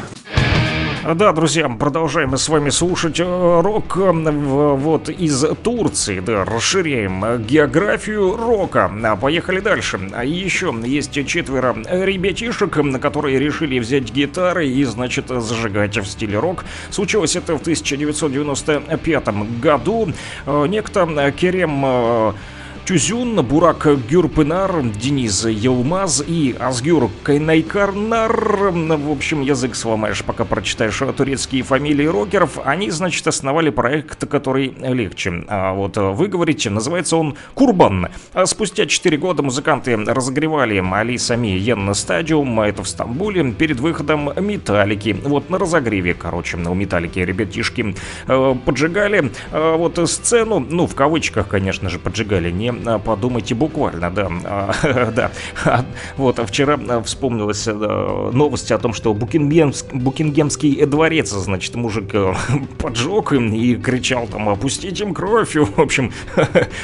Да, друзья, продолжаем с вами слушать рок вот из Турции, да, расширяем географию рока. Поехали дальше. Еще есть четверо ребятишек, которые решили взять гитары и, значит, зажигать в стиле рок. Случилось это в тысяча девятьсот девяносто пятом году. Некто Керем Чузюн, Бурак Гюрпынар, Дениз Елмаз и Азгюр Кайнайкарнар, в общем, язык сломаешь, пока прочитаешь турецкие фамилии рокеров, они, значит, основали проект, который легче а вот выговорить, называется он «Курбан». А спустя четыре года музыканты разогревали Али Сами Йен Стадиум, это в Стамбуле, перед выходом «Металлики». Вот на разогреве, короче, у «Металлики» ребятишки поджигали вот сцену, ну, в кавычках, конечно же, поджигали, не подумайте буквально, да, да. Вот вчера вспомнилась новость о том, что Букингемск, Букингемский дворец, значит, мужик поджег и кричал там: «Опустите им кровь!» И, в общем,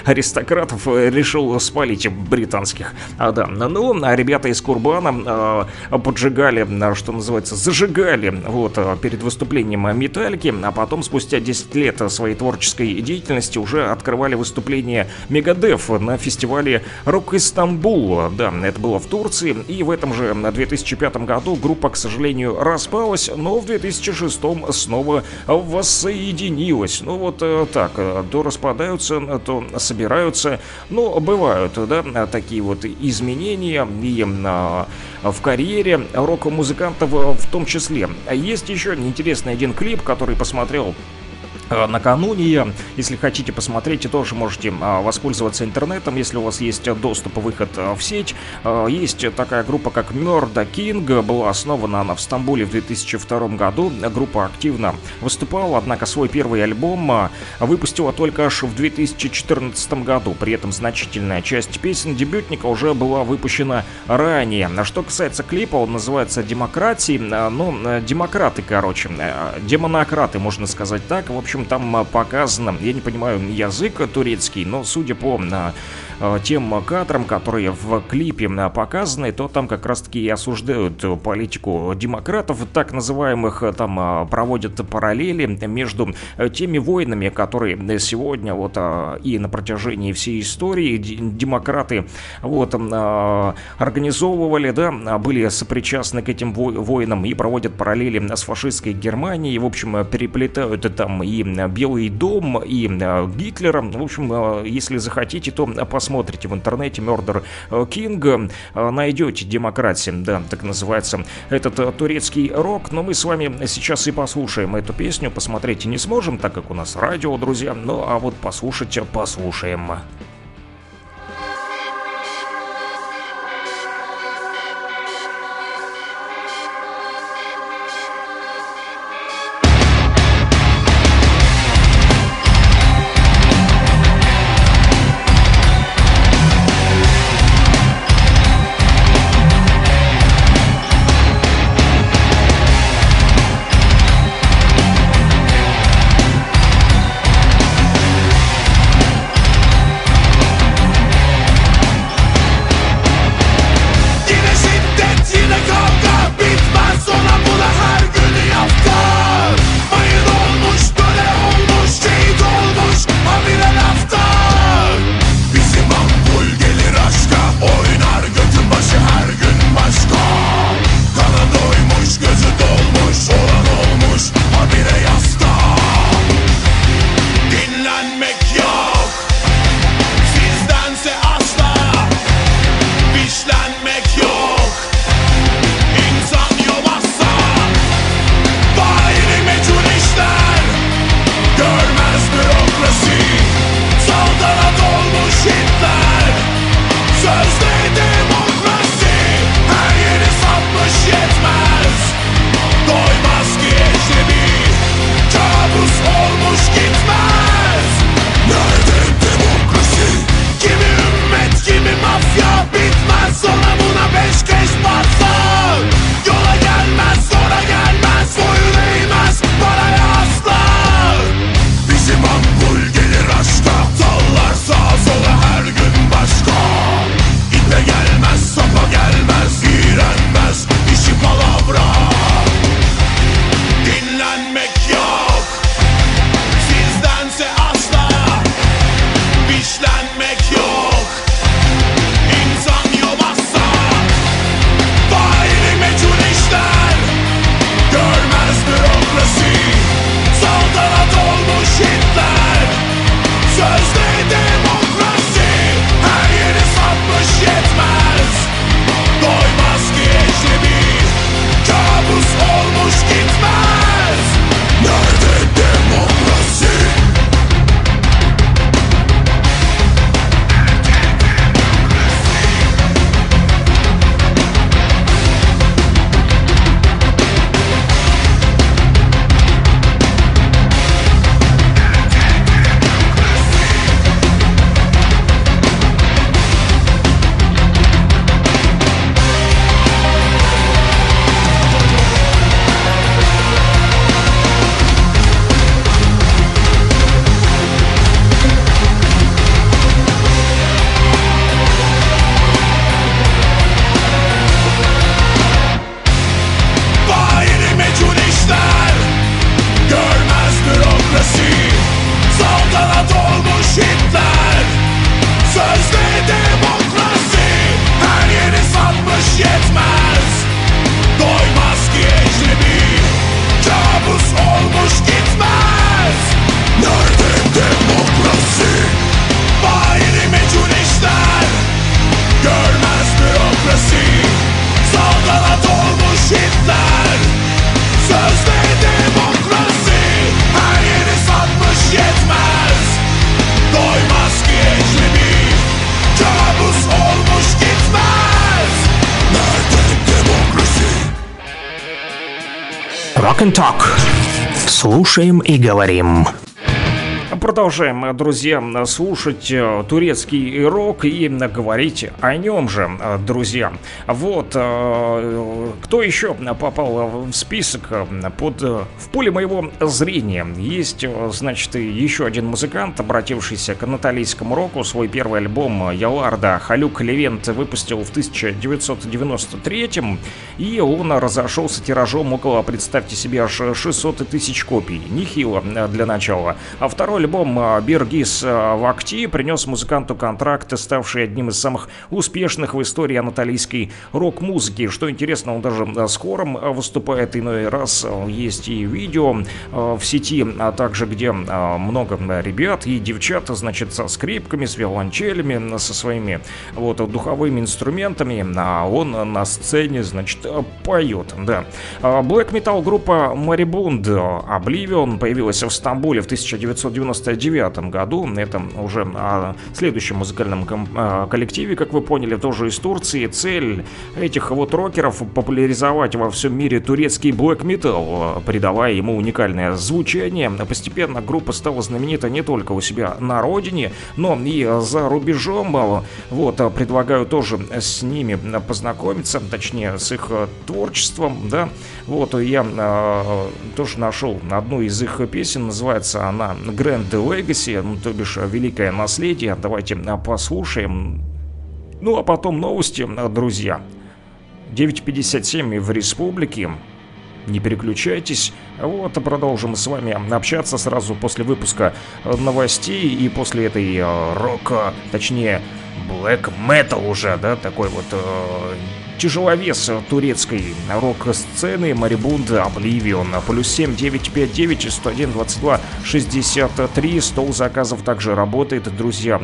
аристократов решил спалить британских. А да, ну, а ребята из Курбана поджигали, что называется, зажигали вот перед выступлением «Металлики», а потом спустя десять лет своей творческой деятельности уже открывали выступление «Мегадет» на фестивале «Рок Истамбул». Да, это было в Турции. И в этом же две тысячи пятом году группа, к сожалению, распалась, но в две тысячи шестом снова воссоединилась. Ну вот так, то распадаются, то собираются. Но бывают, да, такие вот изменения и в карьере рок-музыкантов в том числе. Есть еще интересный один клип, который посмотрел накануне. Если хотите посмотреть, тоже можете воспользоваться интернетом, если у вас есть доступ, выход в сеть. Есть такая группа, как Murder King. Была основана она в Стамбуле в две тысячи втором году. Группа активно выступала, однако свой первый альбом выпустила только аж в две тысячи четырнадцатом году. При этом значительная часть песен дебютника уже была выпущена ранее. Что касается клипа, он называется «Демократии». Ну, демократы, короче, демонократы, можно сказать так. В общем, там показано, я не понимаю язык турецкий, но судя по тем кадрам, которые в клипе показаны, то там как раз таки и осуждают политику демократов, так называемых, там проводят параллели между теми войнами, которые сегодня вот и на протяжении всей истории демократы вот организовывали, да, были сопричастны к этим войнам, и проводят параллели с фашистской Германией, в общем, переплетают там и Белый дом, и Гитлера. В общем, если захотите, то посмотрите в интернете Murder King, найдете «Демократию», да, так называется этот турецкий рок. Но мы с вами сейчас и послушаем эту песню. Посмотреть не сможем, так как у нас радио, друзья. Ну а вот послушать послушаем. Rock and Talk. Слушаем и говорим. Продолжаем, друзья, слушать турецкий рок и говорить о нем же, друзья. Вот, кто еще попал в список под, в поле моего зрения? Есть, значит, еще один музыкант, обратившийся к анатолийскому року. Свой первый альбом Яларда Халюк Левент выпустил в тысяча девятьсот девяносто третьем, и он разошелся тиражом около, представьте себе, аж шестьсот тысяч копий. Нехило для начала. А второй альбом «Биргиз Вакти» принес музыканту контракт, ставший одним из самых успешных в истории анатолийской рок-музыки. Что интересно, он даже с хором выступает иной раз. Есть и видео в сети, а также где много ребят и девчат, значит, со скрипками, с виолончелями, со своими вот духовыми инструментами. А он на сцене, значит, поет. Да. Блэк-метал группа Maribund Oblivion появилась в Стамбуле в тысяча девятьсот девяностом в девяносто девятом году. Это уже о следующем музыкальном коллективе, как вы поняли, тоже из Турции. Цель этих вот рокеров — популяризовать во всем мире турецкий блэк-метал, придавая ему уникальное звучание. Постепенно группа стала знаменита не только у себя на родине, но и за рубежом. Вот, предлагаю тоже с ними познакомиться, точнее, с их творчеством, да. Вот, я э, тоже нашел одну из их песен, называется она Grand Legacy, ну, то бишь великое наследие. Давайте послушаем. Ну а потом новости, друзья. девять пятьдесят семь в республике. Не переключайтесь. Вот, продолжим с вами общаться сразу после выпуска новостей и после этой рока, точнее, black metal уже, да, такой вот тяжеловес турецкой рок-сцены Maribund Oblivion. Плюс семь девятьсот пятьдесят девять сто один двадцать два шестьдесят три. Стол заказов также работает, друзья.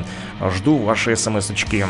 Жду ваши смс-очки.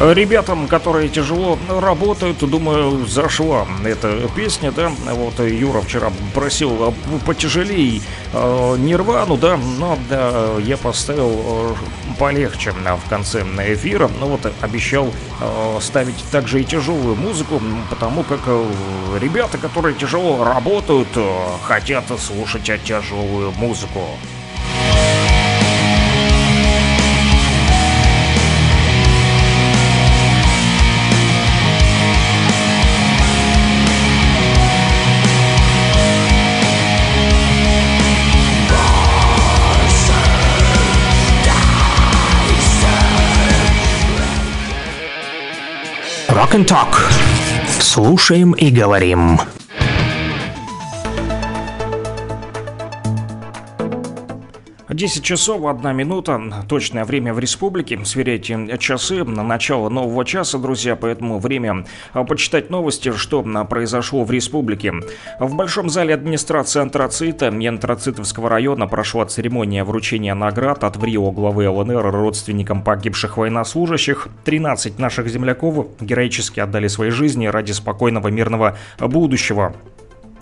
Ребятам, которые тяжело работают, думаю, зашла эта песня, да. Вот Юра вчера просил потяжелее э, Нирвану, да, но да, я поставил э, полегче в конце эфира. Но вот обещал э, ставить также и тяжелую музыку, потому как э, ребята, которые тяжело работают, э, хотят слушать тяжелую музыку. Rock and Talk. Слушаем и говорим. десять часов одна минута. Точное время в республике. Сверяйте часы на начало нового часа, друзья. Поэтому время почитать новости, что произошло в республике. В Большом зале администрации Антрацита и Антрацитовского района прошла церемония вручения наград от ВРИО главы ЛНР родственникам погибших военнослужащих. тринадцать наших земляков героически отдали свои жизни ради спокойного мирного будущего.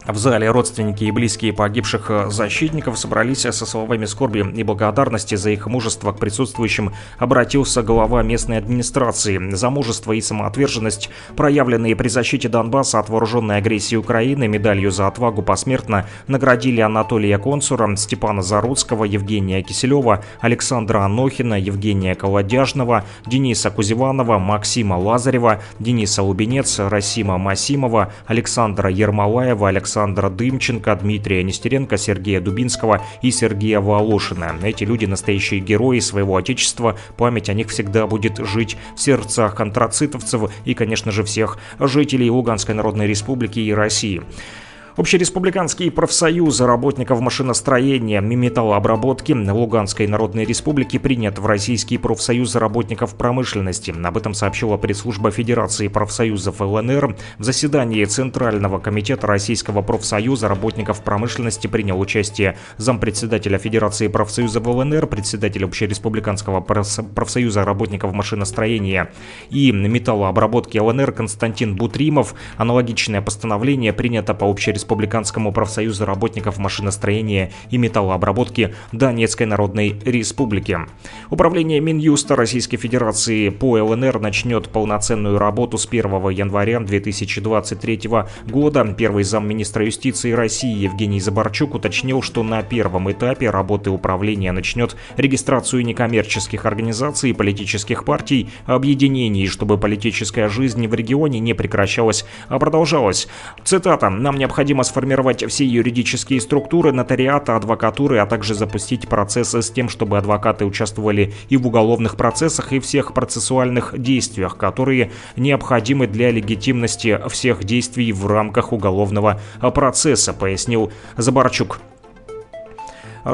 В зале родственники и близкие погибших защитников собрались со словами скорби и благодарности за их мужество. К присутствующим обратился глава местной администрации. За мужество и самоотверженность, проявленные при защите Донбасса от вооруженной агрессии Украины, медалью за отвагу посмертно наградили Анатолия Консура, Степана Заруцкого, Евгения Киселева, Александра Анохина, Евгения Колодяжного, Дениса Кузеванова, Максима Лазарева, Дениса Лубенец, Расима Масимова, Александра Ермолаева, Александра Александра Дымченко, Дмитрия Нестеренко, Сергея Дубинского и Сергея Волошина. Эти люди настоящие герои своего отечества. Память о них всегда будет жить в сердцах антрацитовцев и, конечно же, всех жителей Луганской народной республики и России. Общереспубликанские профсоюзы работников машиностроения и металлообработки Луганской народной республики принят в Российский профсоюз работников промышленности. Об этом сообщила пресс-служба Федерации профсоюзов ЛНР. В заседании Центрального комитета Российского профсоюза работников промышленности принял участие зампредседателя Федерации профсоюзов ЛНР, председатель Общереспубликанского профсоюза работников машиностроения и металлообработки ЛНР Константин Бутримов. Аналогичное постановление принято по общереспубликанскому Республиканскому профсоюзу работников машиностроения и металлообработки Донецкой народной республики. Управление Минюста Российской Федерации по ЛНР начнет полноценную работу с первого января две тысячи двадцать третьего года. Первый замминистра юстиции России Евгений Заборчук уточнил, что на первом этапе работы управления начнет регистрацию некоммерческих организаций, политических партий, объединений, чтобы политическая жизнь в регионе не прекращалась, а продолжалась. Цитата. «Нам необходимо сформировать все юридические структуры, нотариата, адвокатуры, а также запустить процессы с тем, чтобы адвокаты участвовали и в уголовных процессах, и всех процессуальных действиях, которые необходимы для легитимности всех действий в рамках уголовного процесса», пояснил Заборчук.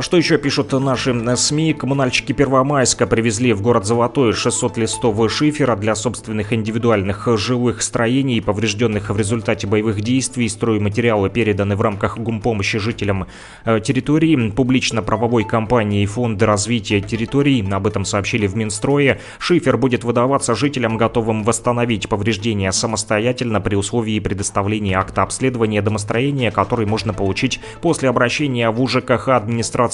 Что еще пишут наши СМИ? Коммунальщики Первомайска привезли в город Золотой шестьсот листов шифера для собственных индивидуальных жилых строений, поврежденных в результате боевых действий. Стройматериалы переданы в рамках гумпомощи жителям территории публично-правовой компании Фонда развития территорий. Об этом сообщили в Минстрое. Шифер будет выдаваться жителям, готовым восстановить повреждения самостоятельно при условии предоставления акта обследования домостроения, который можно получить после обращения в УЖКХ администрации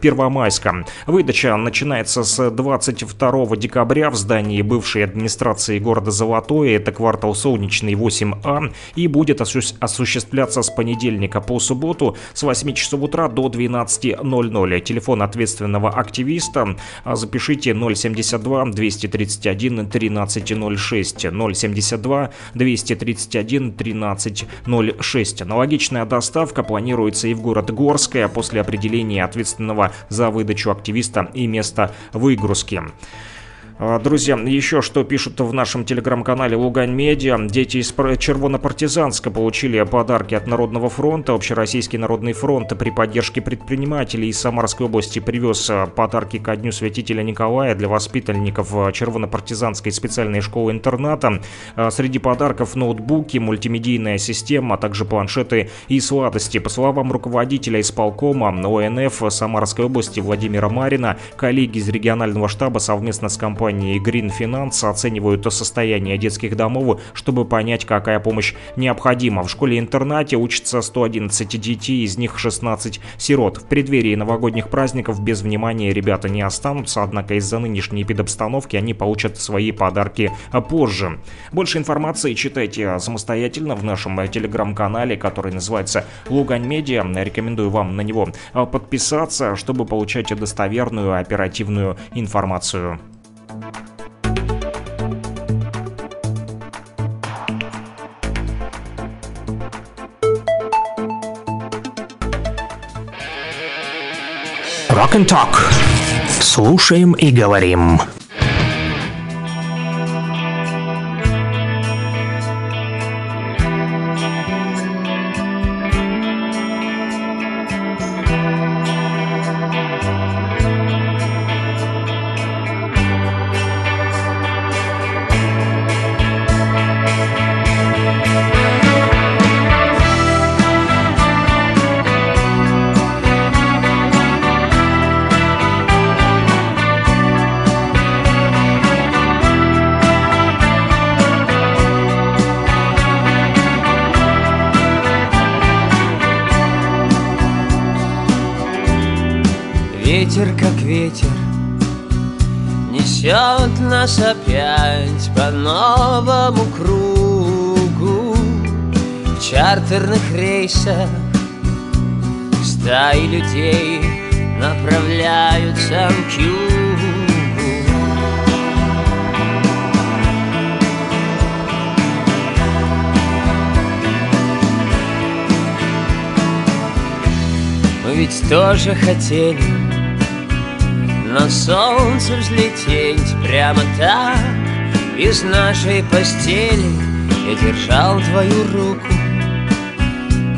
Первомайска. Выдача начинается с двадцать второго декабря в здании бывшей администрации города Золотое, это квартал Солнечный восемь А, и будет осу- осуществляться с понедельника по субботу с восьми часов утра до двенадцати ноль-ноль. Телефон ответственного активиста запишите ноль семьдесят два двести тридцать один тринадцать ноль шесть, ноль семьдесят два двести тридцать один тринадцать ноль шесть. Аналогичная доставка планируется и в город Горское после определения ответственного за выдачу активиста и место выгрузки. Друзья, еще что пишут в нашем телеграм-канале Лугань Медиа. Дети из Червонопартизанска получили подарки от Народного фронта. Общероссийский Народный фронт при поддержке предпринимателей из Самарской области привез подарки ко Дню Святителя Николая для воспитанников Червонопартизанской специальной школы-интерната. Среди подарков ноутбуки, мультимедийная система, а также планшеты и сладости. По словам руководителя исполкома ОНФ Самарской области Владимира Марина, коллеги из регионального штаба совместно с компанией компании Green Finance оценивают состояние детских домов, чтобы понять, какая помощь необходима. В школе-интернате учатся сто одиннадцать детей, из них шестнадцать сирот. В преддверии новогодних праздников без внимания ребята не останутся, однако из-за нынешней педобстановки они получат свои подарки позже. Больше информации читайте самостоятельно в нашем телеграм-канале, который называется «Лугань Медиа». Рекомендую вам на него подписаться, чтобы получать достоверную, оперативную информацию. Rock and Talk. Слушаем и говорим. Ветер, как ветер, несет нас опять по новому кругу. В чартерных рейсах стаи людей направляются к югу. Мы ведь тоже хотели на солнце взлететь прямо так из нашей постели. Я держал твою руку,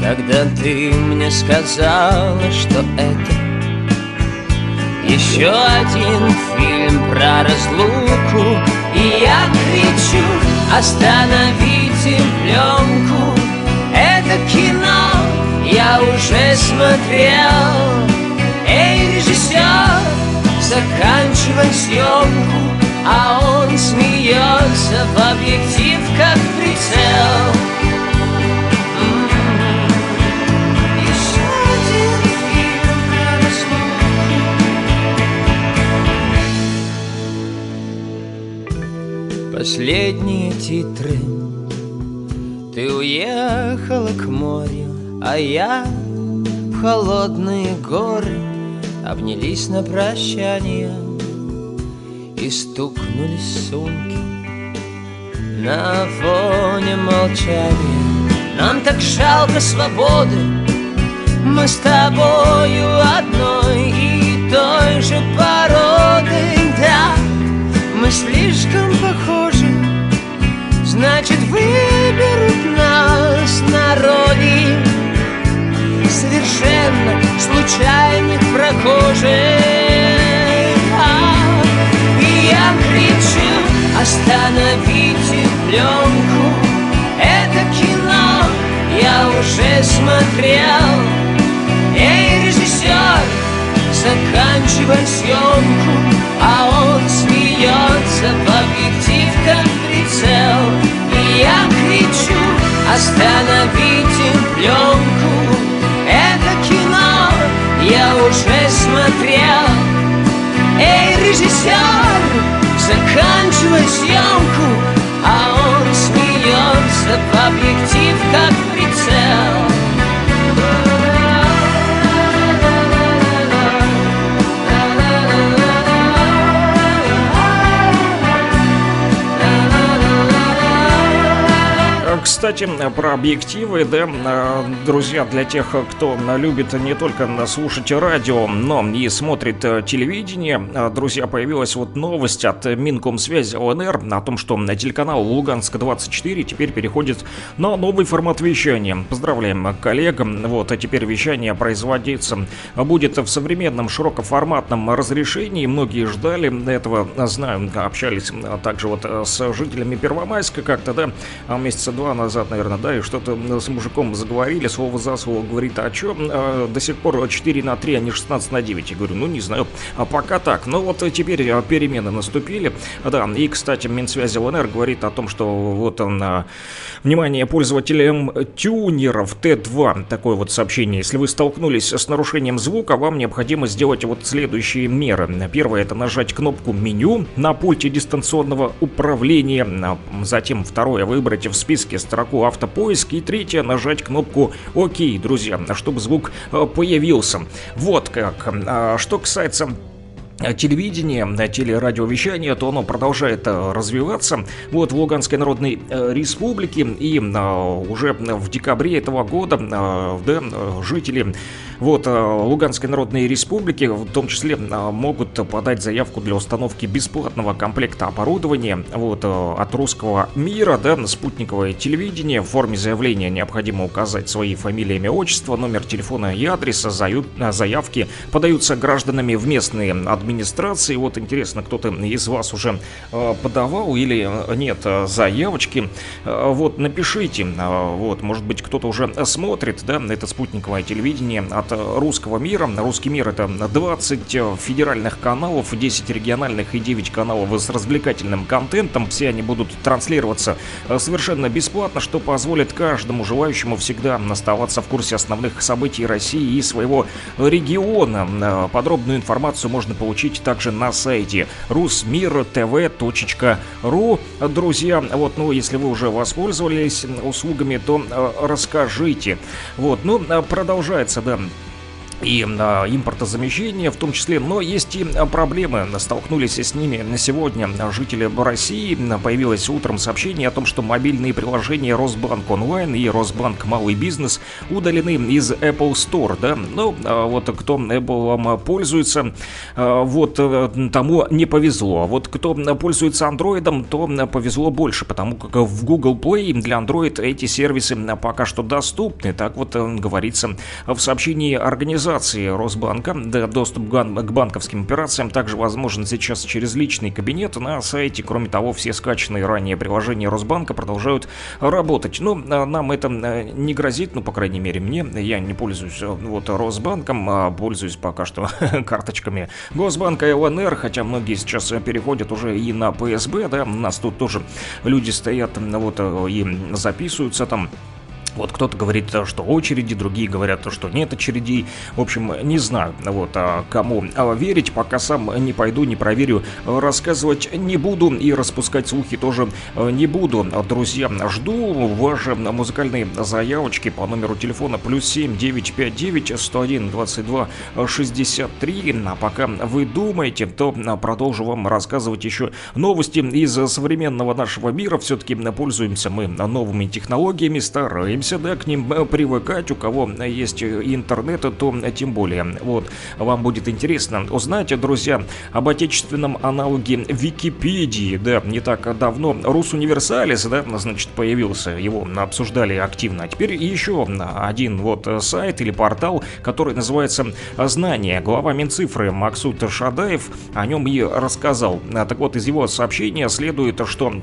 когда ты мне сказала, что это еще один фильм про разлуку. И я кричу: остановите пленку, это кино я уже смотрел. Эй, режиссер, заканчивай съемку, а он смеется в объектив, как прицел. Mm-hmm. Еще один фильм про разлуку. Последние титры. Ты уехала к морю, а я в холодные горы. Обнялись на прощание и стукнулись сумки на фоне молчания. Нам так жалко свободы, мы с тобою одной и той же породы. Да, мы слишком похожи, значит выберут нас на роли совершенно случайных прохожих. А, и я кричу: остановите пленку, это кино я уже смотрел. Эй, режиссер, заканчивай съемку, а он смеется в объектив, как прицел. И я кричу: остановите пленку, это кино я уже смотрел. Эй, режиссер, заканчивай съемку, а он смеется в объектив, как прицел. Кстати, про объективы, да, друзья, для тех, кто любит не только слушать радио, но и смотрит телевидение, друзья, появилась вот новость от Минкомсвязи ЛНР о том, что телеканал Луганск двадцать четыре теперь переходит на новый формат вещания. Поздравляем коллегам, вот, а теперь вещание производится будет в современном широкоформатном разрешении, многие ждали этого, знаю, общались также вот с жителями Первомайска как-то, да, месяца два назад назад, наверное, да, и что-то с мужиком заговорили, слово за слово, говорит, а чё, до сих пор четыре на три, а не шестнадцать на девять. Я говорю, ну не знаю, а пока так. Но вот теперь перемены наступили, да, и, кстати, Минсвязи ЛНР говорит о том, что вот, внимание, пользователям тюнеров Т два, такое вот сообщение, если вы столкнулись с нарушением звука, вам необходимо сделать вот следующие меры. Первое, это нажать кнопку меню на пульте дистанционного управления, затем второе, выбрать в списке строку автопоиск, и третье, нажать кнопку ОК, друзья, чтобы звук появился. Вот как. Что касается телевидение, телерадиовещание, то оно продолжает развиваться. Вот в Луганской народной республике и уже в декабре этого года, да, жители вот Луганской народной республики в том числе могут подать заявку для установки бесплатного комплекта оборудования вот от Русского мира, да, спутниковое телевидение. В форме заявления необходимо указать свои фамилии, имя, отчество, номер телефона и адреса. Заявки подаются гражданами в местные администрации. администрации. Вот интересно, кто-то из вас уже э, подавал или нет заявочки. Э, вот, напишите. Э, вот, может быть, кто-то уже смотрит, да, это спутниковое телевидение от Русского мира. Русский мир — это двадцать федеральных каналов, десять региональных и девять каналов с развлекательным контентом. Все они будут транслироваться совершенно бесплатно, что позволит каждому желающему всегда оставаться в курсе основных событий России и своего региона. Подробную информацию можно получить также на сайте русмир точка тв точка ру, друзья. Вот, ну, если вы уже воспользовались услугами, то э, расскажите. Вот, ну, продолжается, да, и а, импортозамещение в том числе, но есть и проблемы, столкнулись с ними сегодня жители России. Появилось утром сообщение о том, что мобильные приложения Росбанк Онлайн и Росбанк Малый Бизнес удалены из Apple Store, да, ну, а вот кто Apple пользуется, а, вот тому не повезло, а вот кто пользуется Android, то повезло больше, потому как в Google Play для Android эти сервисы пока что доступны, так вот говорится в сообщении организации Росбанка. Да, доступ к банковским операциям также возможен сейчас через личный кабинет на сайте. Кроме того, все скачанные ранее приложения Росбанка продолжают работать. Но нам это не грозит, ну, по крайней мере, мне. Я не пользуюсь вот Росбанком, а пользуюсь пока что карточками Госбанка и ЛНР, хотя многие сейчас переходят уже и на ПСБ, да, у нас тут тоже люди стоят, вот, и записываются там. Вот кто-то говорит, что очереди, другие говорят, что нет очередей. В общем, не знаю, вот, кому верить. Пока сам не пойду, не проверю, рассказывать не буду и распускать слухи тоже не буду. Друзья, жду ваши музыкальные заявочки по номеру телефона плюс семь девятьсот пятьдесят девять сто один двадцать два шестьдесят три. А пока вы думаете, то продолжу вам рассказывать еще новости из современного нашего мира. Все-таки пользуемся мы новыми технологиями, стараемся, да, к ним привыкать. У кого есть интернет, то тем более. Вот, вам будет интересно узнать, друзья, об отечественном аналоге Википедии. Да, не так давно Русуниверсалис, да, значит, появился, его обсуждали активно. А теперь еще один вот сайт или портал, который называется «Знания». Глава Минцифры Максут Шадаев о нем и рассказал. Так вот, из его сообщения следует, что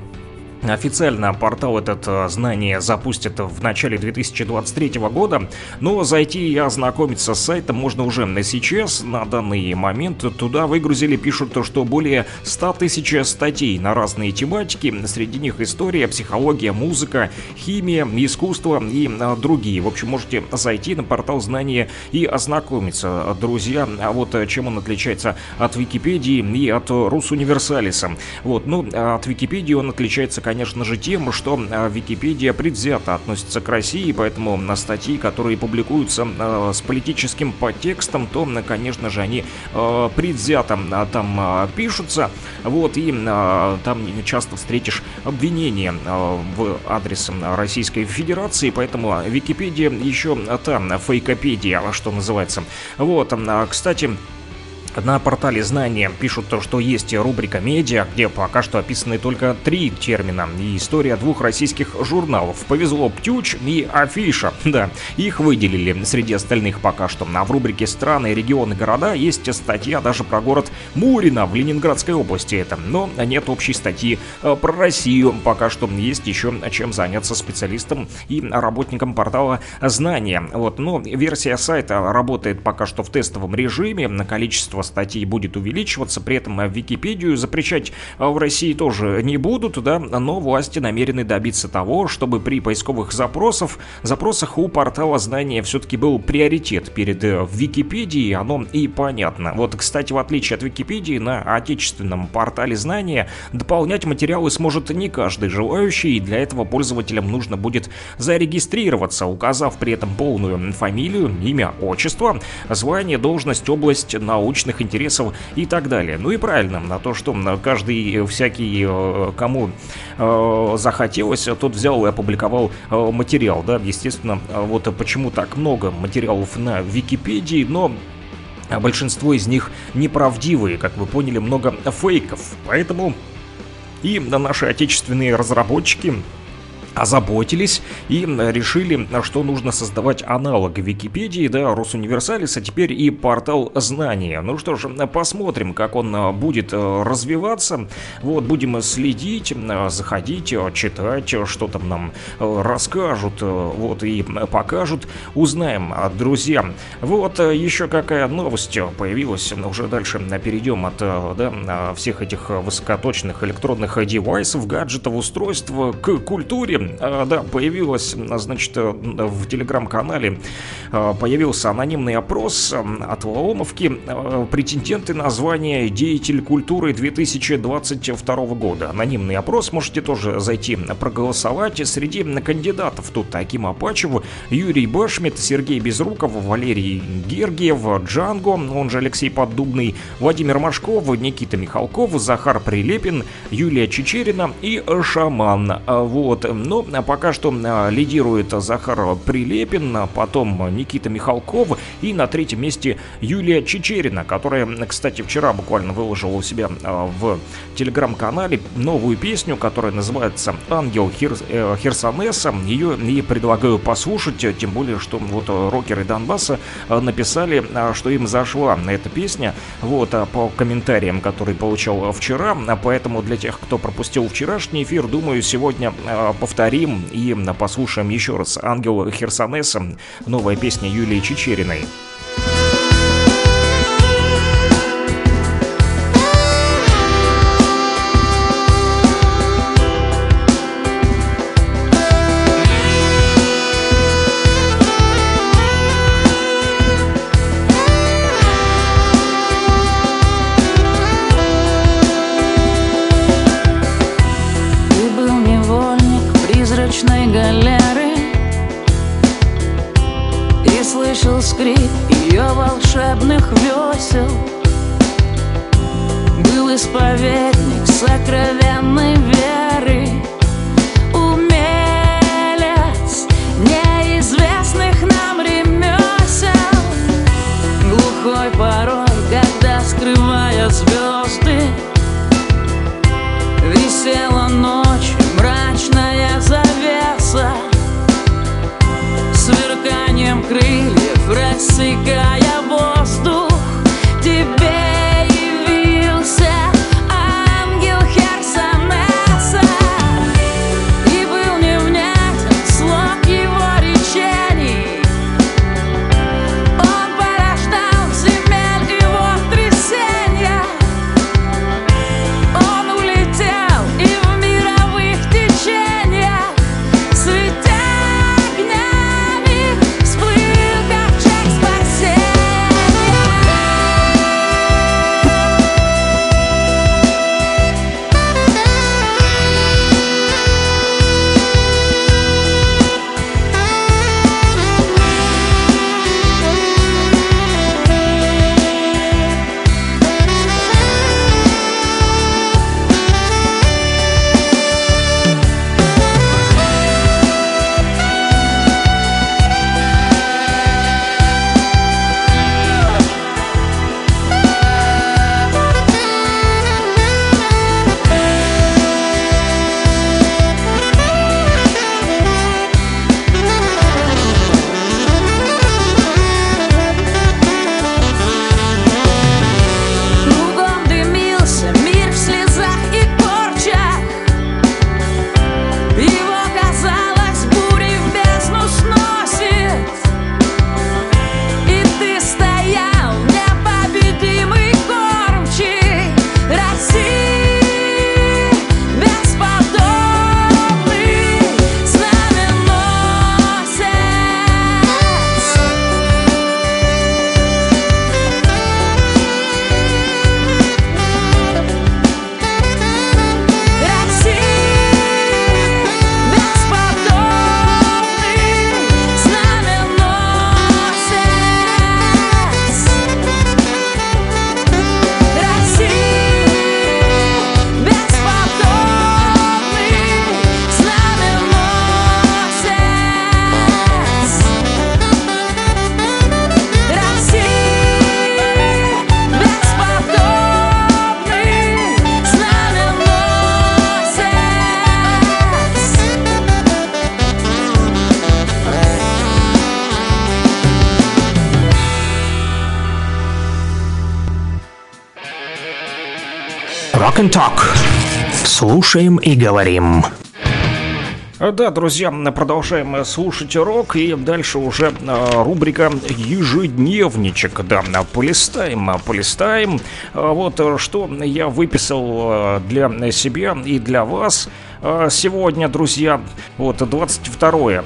официально портал этот «Знания» запустят в начале две тысячи двадцать третьего года, но зайти и ознакомиться с сайтом можно уже на сейчас. На данный момент туда выгрузили, пишут, что более ста тысяч статей на разные тематики. Среди них история, психология, музыка, химия, искусство и другие. В общем, можете зайти на портал «Знания» и ознакомиться, друзья. А вот чем он отличается от Википедии и от Русуниверсалиса? Вот, ну, от Википедии он отличается, конечно, конечно же, тем, что Википедия предвзято относится к России, поэтому на статьи, которые публикуются э, с политическим подтекстом, то, конечно же, они э, предвзято там э, пишутся. Вот, и э, там часто встретишь обвинения э, в адрес Российской Федерации, поэтому Википедия еще та фейкопедия, что называется. Вот, э, кстати, На портале «Знания» пишут, что есть рубрика «Медиа», где пока что описаны только три термина и история двух российских журналов. Повезло, «Птюч» и «Афиша». Да, их выделили среди остальных пока что. А в рубрике «Страны, регионы, города» есть статья даже про город Мурино в Ленинградской области. Это, но нет общей статьи про Россию. Пока что есть еще чем заняться специалистам и работникам портала «Знания». Вот, но версия сайта работает пока что в тестовом режиме. На количество статей будет увеличиваться, при этом Википедию запрещать в России тоже не будут, да, но власти намерены добиться того, чтобы при поисковых запросах, запросах у портала «Знания» все-таки был приоритет перед Википедией, оно и понятно. Вот, кстати, в отличие от Википедии, на отечественном портале «Знания» дополнять материалы сможет не каждый желающий, и для этого пользователям нужно будет зарегистрироваться, указав при этом полную фамилию, имя, отчество, звание, должность, область научных интересов и так далее. Ну и правильно, на то, что каждый всякий, кому э, захотелось, тот взял и опубликовал э, материал, да, естественно, вот почему так много материалов на Википедии, но большинство из них неправдивые, как вы поняли, много фейков, поэтому и наши отечественные разработчики озаботились и решили, что нужно создавать аналог Википедии, да, Росуниверсалис, а теперь и портал «Знания». Ну что ж, посмотрим, как он будет развиваться. Вот, будем следить, заходить, читать, что там нам расскажут, вот, и покажут. Узнаем, друзья. Вот, еще какая новость появилась. Уже дальше перейдем от, да, всех этих высокоточных электронных девайсов, гаджетов, устройств к культуре. Да, появилась, значит, в телеграм-канале появился анонимный опрос от Лаомовки. Претенденты на звание «Деятель культуры» две тысячи двадцать второго года. Анонимный опрос, можете тоже зайти проголосовать. Среди кандидатов тут Аким Апачев, Юрий Башмет, Сергей Безруков, Валерий Гергиев, Джанго, он же Алексей Поддубный, Владимир Машков, Никита Михалков, Захар Прилепин, Юлия Чечерина и Шаман. Вот, ну, но пока что лидирует Захар Прилепин, потом Никита Михалков и на третьем месте Юлия Чечерина, которая, кстати, вчера буквально выложила у себя в телеграм-канале новую песню, которая называется «Ангел Хер... Херсонеса». Ее и предлагаю послушать, тем более, что вот рокеры Донбасса написали, что им зашла эта песня, вот, по комментариям, которые получал вчера, поэтому для тех, кто пропустил вчерашний эфир, думаю, сегодня повторяю. Повторим и послушаем еще раз «Ангел Херсонеса», новая песня Юлии Чечериной. Say Rock and Talk. Слушаем и говорим. Да, друзья, продолжаем слушать рок, и дальше уже рубрика «Ежедневничек». Да, полистаем, полистаем. Вот что я выписал для себя и для вас сегодня, друзья. Вот двадцать второе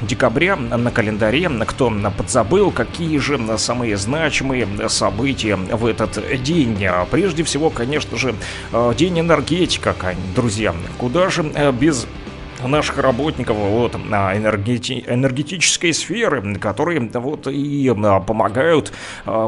декабря на календаре. Кто подзабыл, какие же самые значимые события в этот день? Прежде всего, конечно же, День энергетика, друзья. Куда же без наших работников вот, энергети- энергетической сферы, которые вот и помогают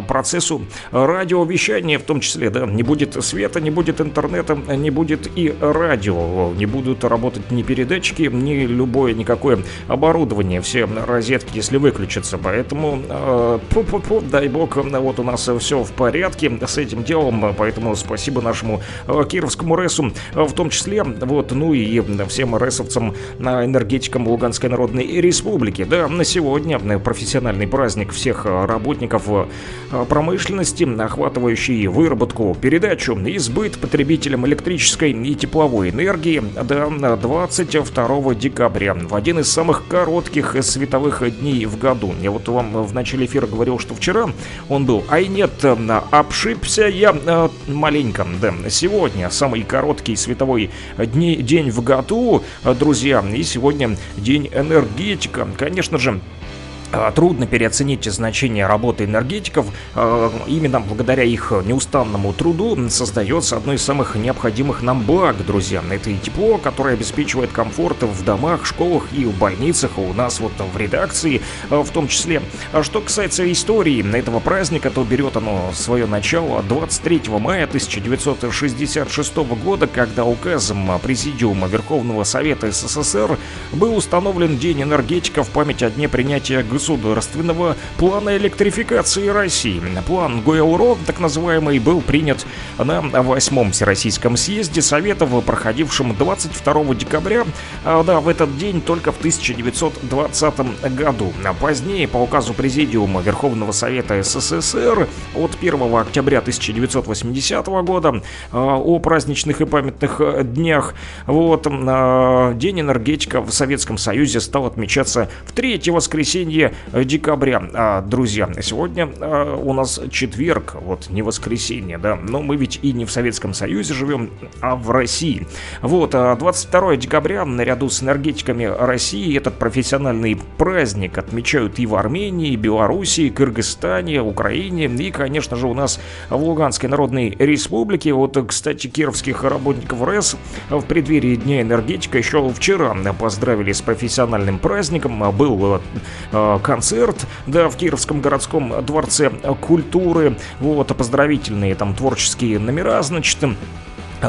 процессу радиовещания, в том числе, да, не будет света, не будет интернета, не будет и радио, не будут работать ни передатчики, ни любое никакое оборудование, все розетки, если выключатся, поэтому э, пу-пу-пу, дай бог, вот у нас все в порядке с этим делом, поэтому спасибо нашему Кировскому РЭСу, в том числе, вот, ну и всем РЭСовцам, энергетикам Луганской народной республики. Да, на сегодня профессиональный праздник всех работников промышленности, охватывающий выработку, передачу и сбыт потребителям электрической и тепловой энергии. Да, двадцать второго декабря, в один из самых коротких световых дней в году. Я вот вам в начале эфира говорил, что вчера он был, ай нет, обшибся я маленько. Да, сегодня самый короткий световой дни, день в году, друзья, и сегодня день энергетика. Конечно же, трудно переоценить значение работы энергетиков. Именно благодаря их неустанному труду создается одно из самых необходимых нам благ, друзья. Это и тепло, которое обеспечивает комфорт в домах, школах и в больницах, у нас вот в редакции в том числе. Что касается истории этого праздника, то берет оно свое начало двадцать третьего мая тысяча девятьсот шестьдесят шестого года, когда указом Президиума Верховного Совета СССР был установлен День энергетиков в память о дне принятия государства государственного плана электрификации России. План ГОЭЛРО, так называемый, был принят на восьмом Всероссийском съезде Советов, проходившем двадцать второго декабря, а, да, в этот день только в тысяча девятьсот двадцатом году. А позднее, по указу Президиума Верховного Совета СССР от первого октября тысяча девятьсот восьмидесятого года а, о праздничных и памятных днях, вот, а, День энергетика в Советском Союзе стал отмечаться в третье воскресенье декабря. А, друзья, сегодня а, у нас четверг, вот, не воскресенье, да, но мы ведь и не в Советском Союзе живем, а в России. Вот, двадцать второго декабря наряду с энергетиками России этот профессиональный праздник отмечают и в Армении, Белоруссии, Кыргызстане, Украине и, конечно же, у нас в Луганской народной республике. Вот, кстати, кировских работников РЭС в преддверии Дня энергетика еще вчера поздравили с профессиональным праздником, был концерт, да, в Кировском городском дворце культуры, вот, поздравительные там творческие номера, значит,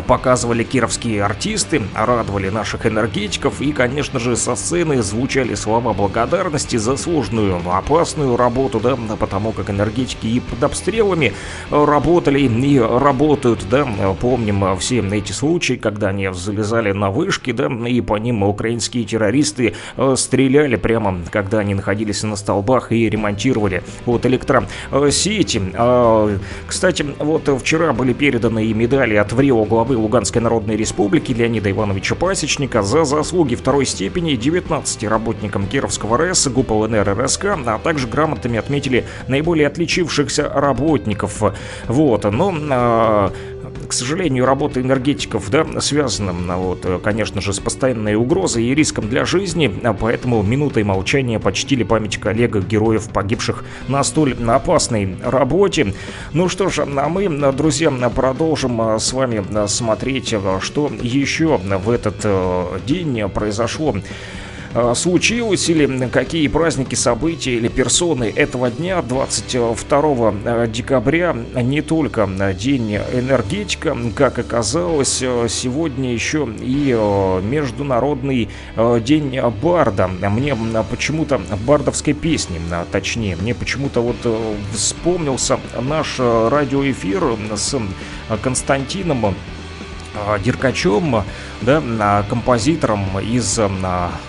показывали кировские артисты, радовали наших энергетиков и, конечно же, со сцены звучали слова благодарности за сложную, опасную работу, да, потому как энергетики и под обстрелами работали и работают, да, помним все эти случаи, когда они залезали на вышки, да, и по ним украинские террористы стреляли прямо, когда они находились на столбах и ремонтировали вот электросети. Кстати, вот вчера были переданы и медали от ВРИО главы Луганской народной республики Леонида Ивановича Пасечника за заслуги второй степени девятнадцати работникам Кировского РЭС, ГУП ЛНР РСК, а также грамотами отметили наиболее отличившихся работников. Вот, но... А... К сожалению, работа энергетиков, да, связана, вот, конечно же, с постоянной угрозой и риском для жизни, поэтому минутой молчания почтили память коллег-героев, погибших на столь опасной работе. Ну что ж, а мы, друзья, продолжим с вами смотреть, что еще в этот день произошло, случилось, или какие праздники, события или персоны этого дня. Двадцать второго декабря не только День энергетика, как оказалось, сегодня еще и Международный день барда. Мне почему-то бардовской песни, точнее, мне почему-то вот вспомнился наш радиоэфир с Константином Деркачом, да, композитором из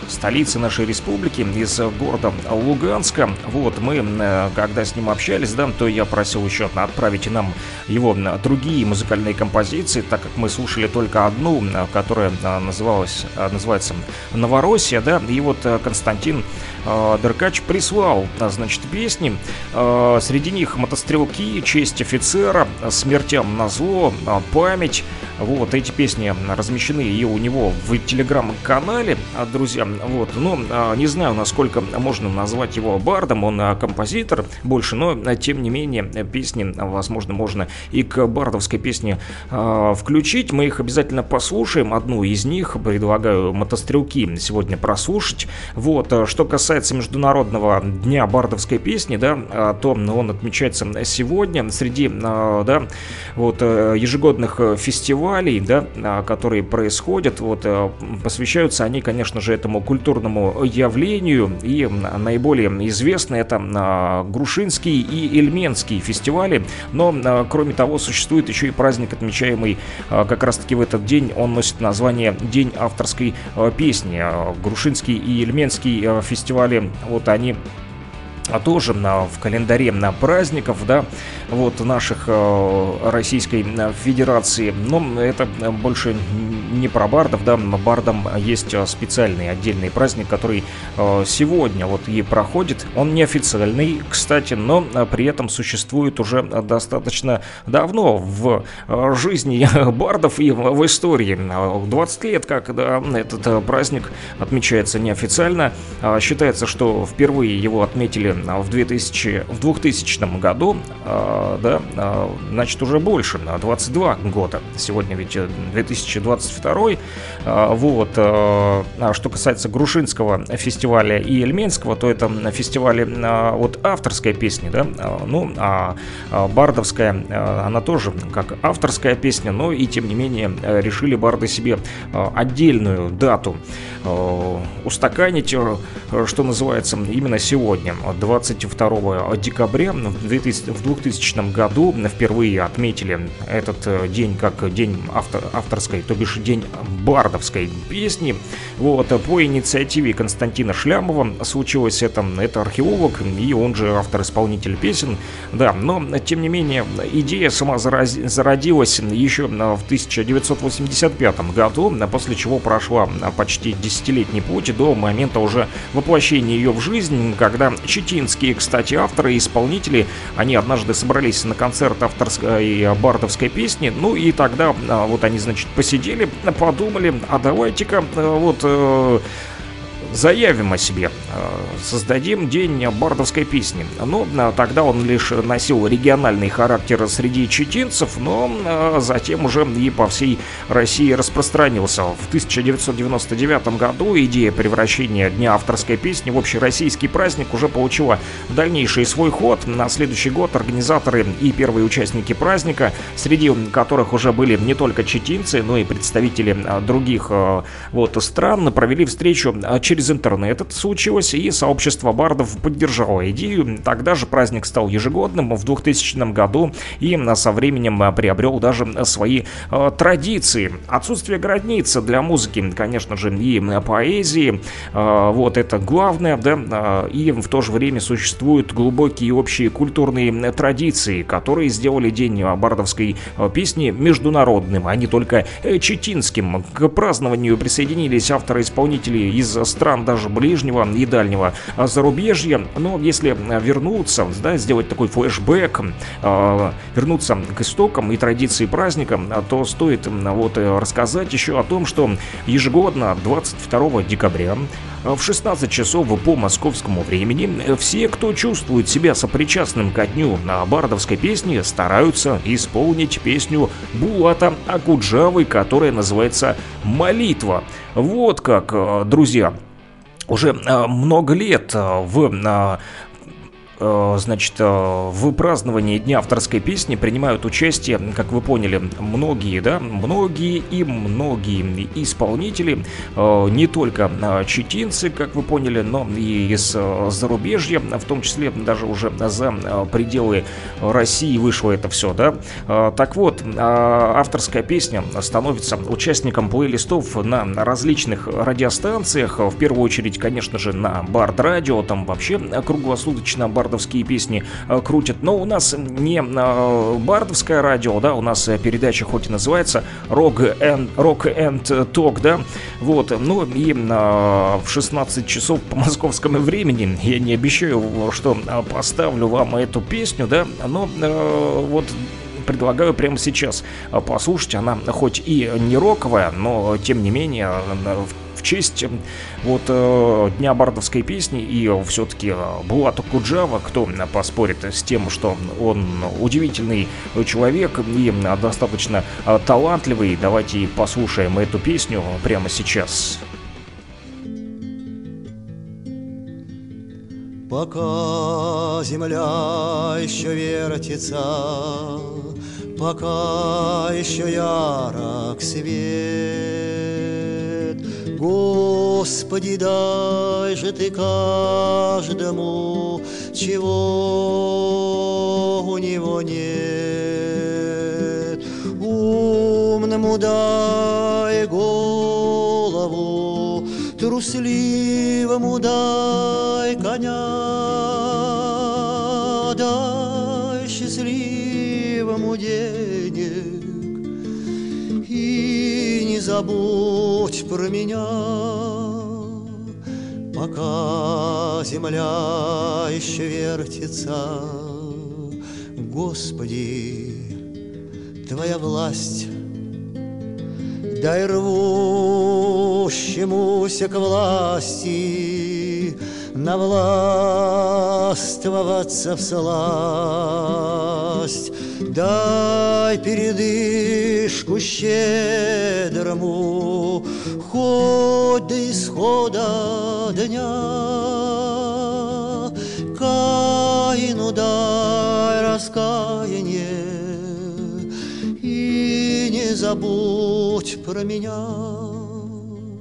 столицы нашей республики, из города Луганска. Вот мы, когда с ним общались, да, то я просил еще отправить нам его другие музыкальные композиции, так как мы слушали только одну, которая называлась, называется «Новороссия», да, и вот Константин Деркач прислал, значит, песни, среди них «Мотострелки», «Честь офицера», «Смертям назло», «Память». Вот эти песни размещены и у него в телеграм-канале, друзья. Вот, но не знаю, насколько можно назвать его бардом, он композитор больше, но тем не менее песни, возможно, можно и к бардовской песне э, включить. Мы их обязательно послушаем. Одну из них предлагаю, «Мотострелки», сегодня прослушать. Вот, что касается Международного дня бардовской песни, да, то он отмечается сегодня среди э, да, вот, ежегодных фестивалей, да, которые происходят. Вот, посвящаются они, конечно же, этому культурному явлению. И наиболее известны это Грушинский и Ильменский фестивали. Но, кроме того, существует еще и праздник, отмечаемый как раз-таки в этот день. Он носит название «День авторской песни». Грушинский и Ильменский фестивали, вот они... А тоже на, в календаре на праздников, да, вот наших э, Российской Федерации. Но это больше не про бардов, да, бардам есть специальный отдельный праздник, который э, сегодня вот и проходит. Он неофициальный, кстати, но при этом существует уже достаточно давно в э, жизни бардов и в, в истории. двадцать лет, как, да, этот праздник отмечается неофициально. Э, считается, что впервые его отметили в двухтысячном году, э, да, э, значит, уже больше, двадцать два года. Сегодня ведь две тысячи двадцать второй. Э, вот, э, что касается Грушинского фестиваля и Ильменского, то это фестивали э, от авторской песни, да, э, ну, а бардовская, э, она тоже как авторская песня, но и тем не менее э, решили барды себе э, отдельную дату э, устаканить, э, что называется, именно сегодня. двадцать второго декабря в двухтысячном году впервые отметили этот день как день автор, авторской, то бишь день бардовской песни. Вот, по инициативе Константина Шлямова случилось это, это археолог, и он же автор-исполнитель песен, да, но тем не менее идея сама зараз, зародилась еще в тысяча девятьсот восемьдесят пятом году, после чего прошла почти десятилетний путь до момента уже воплощения ее в жизнь, когда читинские, кстати, авторы и исполнители, они однажды собрались на концерт авторской бардовской песни, ну и тогда вот они, значит, посидели, подумали, а давайте-ка вот... заявим о себе, создадим день бардовской песни. Но тогда он лишь носил региональный характер среди читинцев, но затем уже и по всей России распространился. В тысяча девятьсот девяносто девятом году идея превращения Дня авторской песни в общероссийский праздник уже получила дальнейший свой ход. На следующий год организаторы и первые участники праздника, среди которых уже были не только читинцы, но и представители других вот стран, провели встречу через интернет. Это случилось, и сообщество бардов поддержало идею. Тогда же праздник стал ежегодным в двухтысячном году и со временем приобрел даже свои э, традиции. Отсутствие границы для музыки, конечно же, и поэзии, э, вот это главное, да, э, и в то же время существуют глубокие общие культурные традиции, которые сделали день бардовской песни международным, а не только читинским. К празднованию присоединились авторы-исполнители из стран даже ближнего и дальнего зарубежья. Но если вернуться, да, сделать такой флешбэк, э, вернуться к истокам и традиции праздника, то стоит вот рассказать еще о том, что ежегодно двадцать второго декабря в шестнадцать часов по московскому времени все, кто чувствует себя сопричастным ко дню бардовской песни, стараются исполнить песню Булата Акуджавы, которая называется «Молитва». Вот как, друзья, уже много лет в... Значит, в праздновании Дня авторской песни принимают участие, как вы поняли, многие, да, многие и многие исполнители, не только читинцы, как вы поняли, но и из зарубежья, в том числе даже уже за пределы России вышло это все, да. Так вот, авторская песня становится участником плейлистов на различных радиостанциях, в первую очередь, конечно же, на Бард-радио, там вообще круглосуточно Бард бардовские песни крутят, но у нас не бардовское радио, да, у нас передача хоть и называется Rock and, Rock and Talk, да, вот, ну и в шестнадцать часов по московскому времени, я не обещаю, что поставлю вам эту песню, да, но вот предлагаю прямо сейчас послушать, она хоть и не роковая, но тем не менее в в честь вот э, Дня бардовской песни, и все-таки Булата Куджава, кто поспорит с тем, что он удивительный человек и достаточно э, талантливый. Давайте послушаем эту песню прямо сейчас. Пока земля еще вертится, пока еще ярок свет, Господи, дай же ты каждому, чего у него нет. Умному дай голову, трусливому дай коня, дай счастливому денег. И не забудь про меня, пока земля еще вертится. Господи, Твоя власть, дай рвущемуся к власти навластвоваться всласть. Дай передышку щедрому, хоть до исхода дня. Каину дай раскаяние, и не забудь про меня.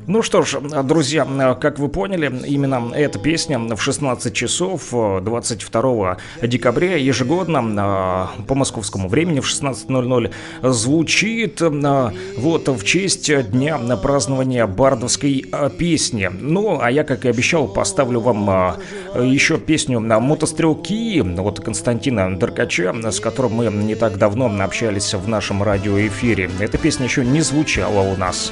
Ну что ж, друзья, как вы поняли, именно эта песня в шестнадцать часов двадцать второго декабря ежегодно по московскому времени в шестнадцать ноль ноль звучит вот в честь дня празднования бардовской песни. Ну, а я, как и обещал, поставлю вам еще песню «Мотострелки» от Константина Деркача, с которым мы не так давно общались в нашем радиоэфире. Эта песня еще не звучала у нас.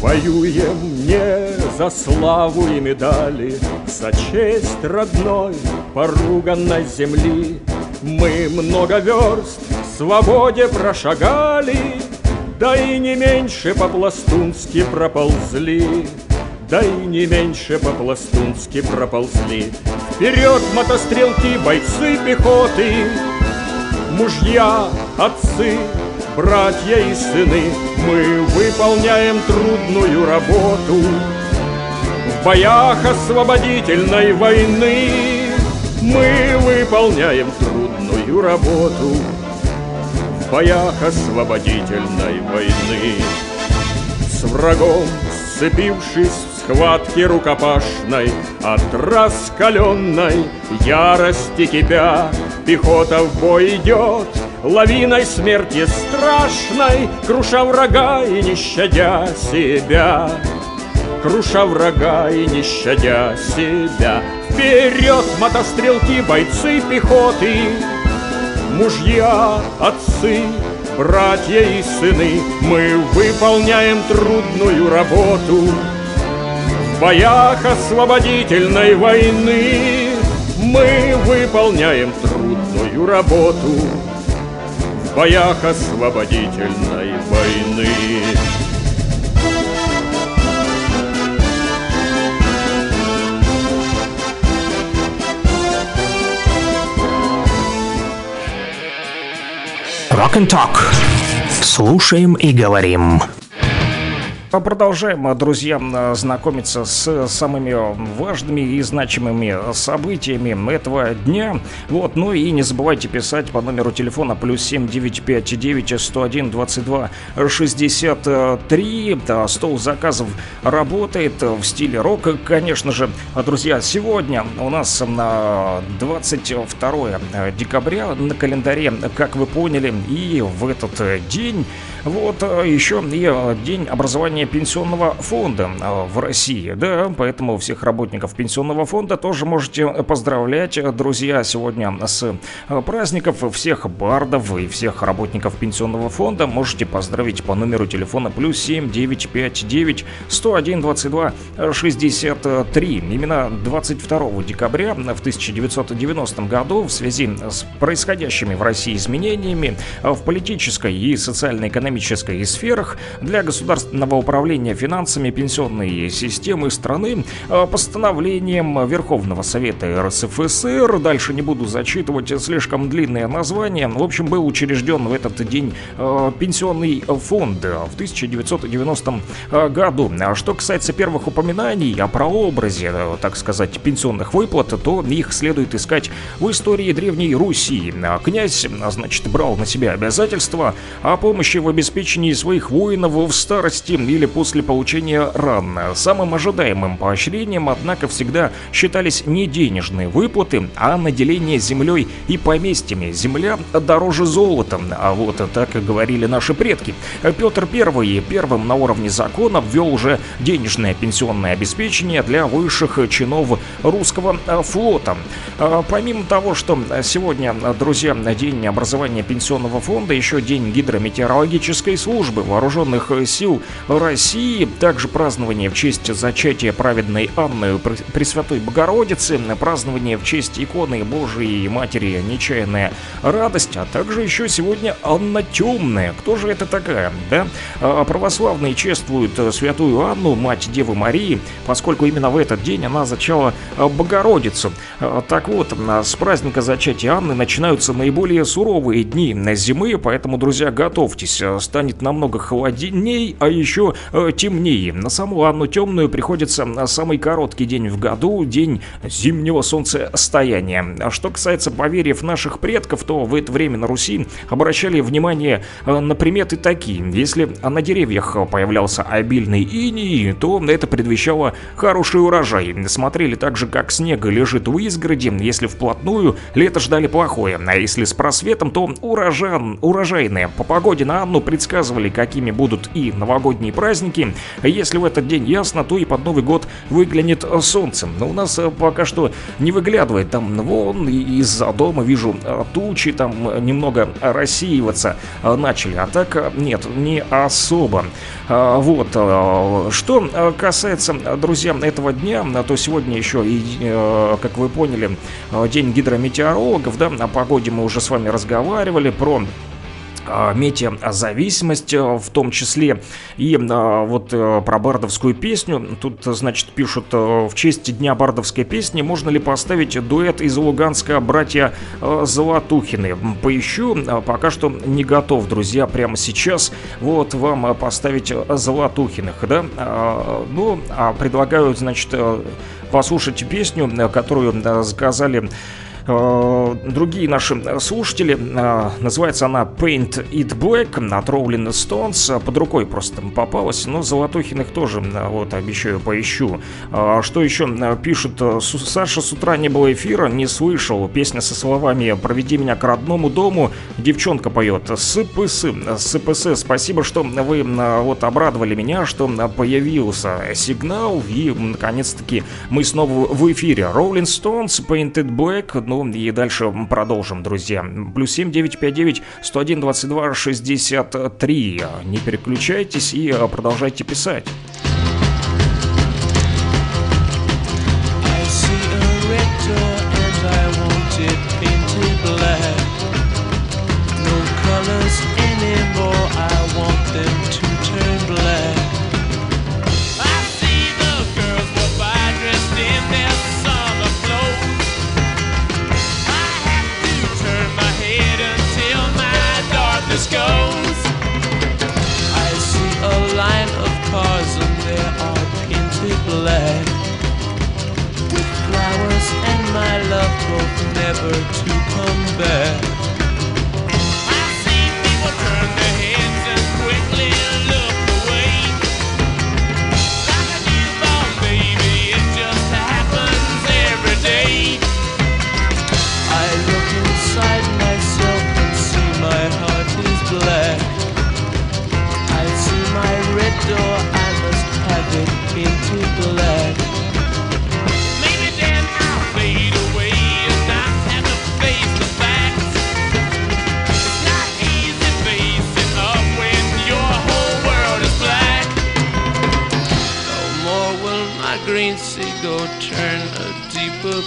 Воюем не за славу и медали, за честь родной поруганной земли. Мы много верст к свободе прошагали, да и не меньше по-пластунски проползли, да и не меньше по-пластунски проползли. Вперед, мотострелки, бойцы пехоты, мужья, отцы, братья и сыны, мы выполняем трудную работу в боях освободительной войны. Мы выполняем трудную работу в боях освободительной войны. С врагом сцепившись в схватке рукопашной, от раскаленной ярости кипя, пехота в бой идет лавиной смерти страшной, круша врага и не щадя себя, круша врага и не щадя себя. Вперед, мотострелки, бойцы пехоты, мужья, отцы, братья и сыны, мы выполняем трудную работу в боях освободительной войны. Мы выполняем трудную работу в боях освободительной войны. Rock and Talk. Слушаем и говорим. Продолжаем, друзья, знакомиться с самыми важными и значимыми событиями этого дня. Вот, ну и не забывайте писать по номеру телефона плюс семь девять пять девять сто один двадцать два шестьдесят три. Стол заказов работает в стиле рока, конечно же. Друзья, сегодня у нас на двадцать второе декабря на календаре, как вы поняли, и в этот день. Вот еще и день образования пенсионного фонда в России, да, поэтому всех работников пенсионного фонда тоже можете поздравлять, друзья, сегодня с праздников. Всех бардов и всех работников пенсионного фонда можете поздравить по номеру телефона плюс семь девять пять девять сто один двадцать два шестьдесят три. Именно двадцать второго декабря в тысяча девятьсот девяностом году в связи с происходящими в России изменениями в политической и социально-экономической экономической сферах для государственного управления финансами пенсионной системы страны постановлением Верховного Совета РСФСР, дальше не буду зачитывать слишком длинное название, в общем, был учрежден в этот день пенсионный фонд в тысяча девятьсот девяностом году. Что касается первых упоминаний о прообразе, так сказать, пенсионных выплат, то их следует искать в истории Древней Руси. Князь, значит, брал на себя обязательства о помощи в обеспечении своих воинов в старости или после получения ран. Самым ожидаемым поощрением, однако, всегда считались не денежные выплаты, а наделение землей и поместьями. Земля дороже золота, а вот так говорили наши предки. Петр Первый первым на уровне закона ввел уже денежное пенсионное обеспечение для высших чинов русского флота. Помимо того, что сегодня, друзья, день образования пенсионного фонда, еще день гидрометеорологии Геологической службы Вооруженных сил России, также празднование в честь зачатия праведной Анны Пресвятой Богородицы, празднование в честь иконы Божией Матери Нечаянная Радость, а также еще сегодня Анна Темная. Кто же это такая, да? Православные чествуют святую Анну, мать Девы Марии, поскольку именно в этот день она зачала Богородицу. Так вот, с праздника зачатия Анны начинаются наиболее суровые дни зимы, поэтому, друзья, готовьтесь. Станет намного холодней, а еще э, темнее. На саму Анну Темную приходится самый короткий день в году, день зимнего солнцестояния. А что касается поверьев наших предков, то в это время на Руси обращали внимание э, на приметы такие. Если на деревьях появлялся обильный иней, то это предвещало хороший урожай. Смотрели также, как снег лежит у изгороди. Если вплотную, лето ждали плохое. А если с просветом, то урожан, урожайное. По погоде на Анну предсказывали, какими будут и новогодние праздники. Если в этот день ясно, то и под Новый год выглянет солнце. Но у нас пока что не выглядывает. Там вон из-за дома вижу тучи, там немного рассеиваться начали. А так нет, не особо. Вот. Что касается, друзья, этого дня, то сегодня еще, и, как вы поняли, день гидрометеорологов. Да? О погоде мы уже с вами разговаривали, про метеозависимость, в том числе и а, вот про бардовскую песню. Тут, значит, пишут: в честь дня бардовской песни можно ли поставить дуэт из Луганска «Братья Золотухины»? Поищу, пока что не готов, друзья, прямо сейчас вот вам поставить Золотухиных, да? А, ну, а предлагаю, значит, послушать песню, которую заказали другие наши слушатели. Называется она «Paint It Black» от Rolling Stones. Под рукой просто попалась. Но Золотухиных тоже, вот, обещаю, поищу. Что еще пишут? Саша, с утра не было эфира, не слышал. Песня со словами «Проведи меня к родному дому». Девчонка поет. СПС, СПС, спасибо, что вы вот обрадовали меня, что появился сигнал. И, наконец-таки, мы снова в эфире. Rolling Stones, «Paint It Black». Ну, и дальше продолжим, друзья. Плюс семь девять пять девять сто один двадцать два шестьдесят три. Не переключайтесь и продолжайте писать. never to come back. I've seen people turn their heads and quickly look away. Like a newborn baby, it just happens every day. I look inside myself and see my heart is black. I see my red door, I must have it painted black. Seagull turn a deeper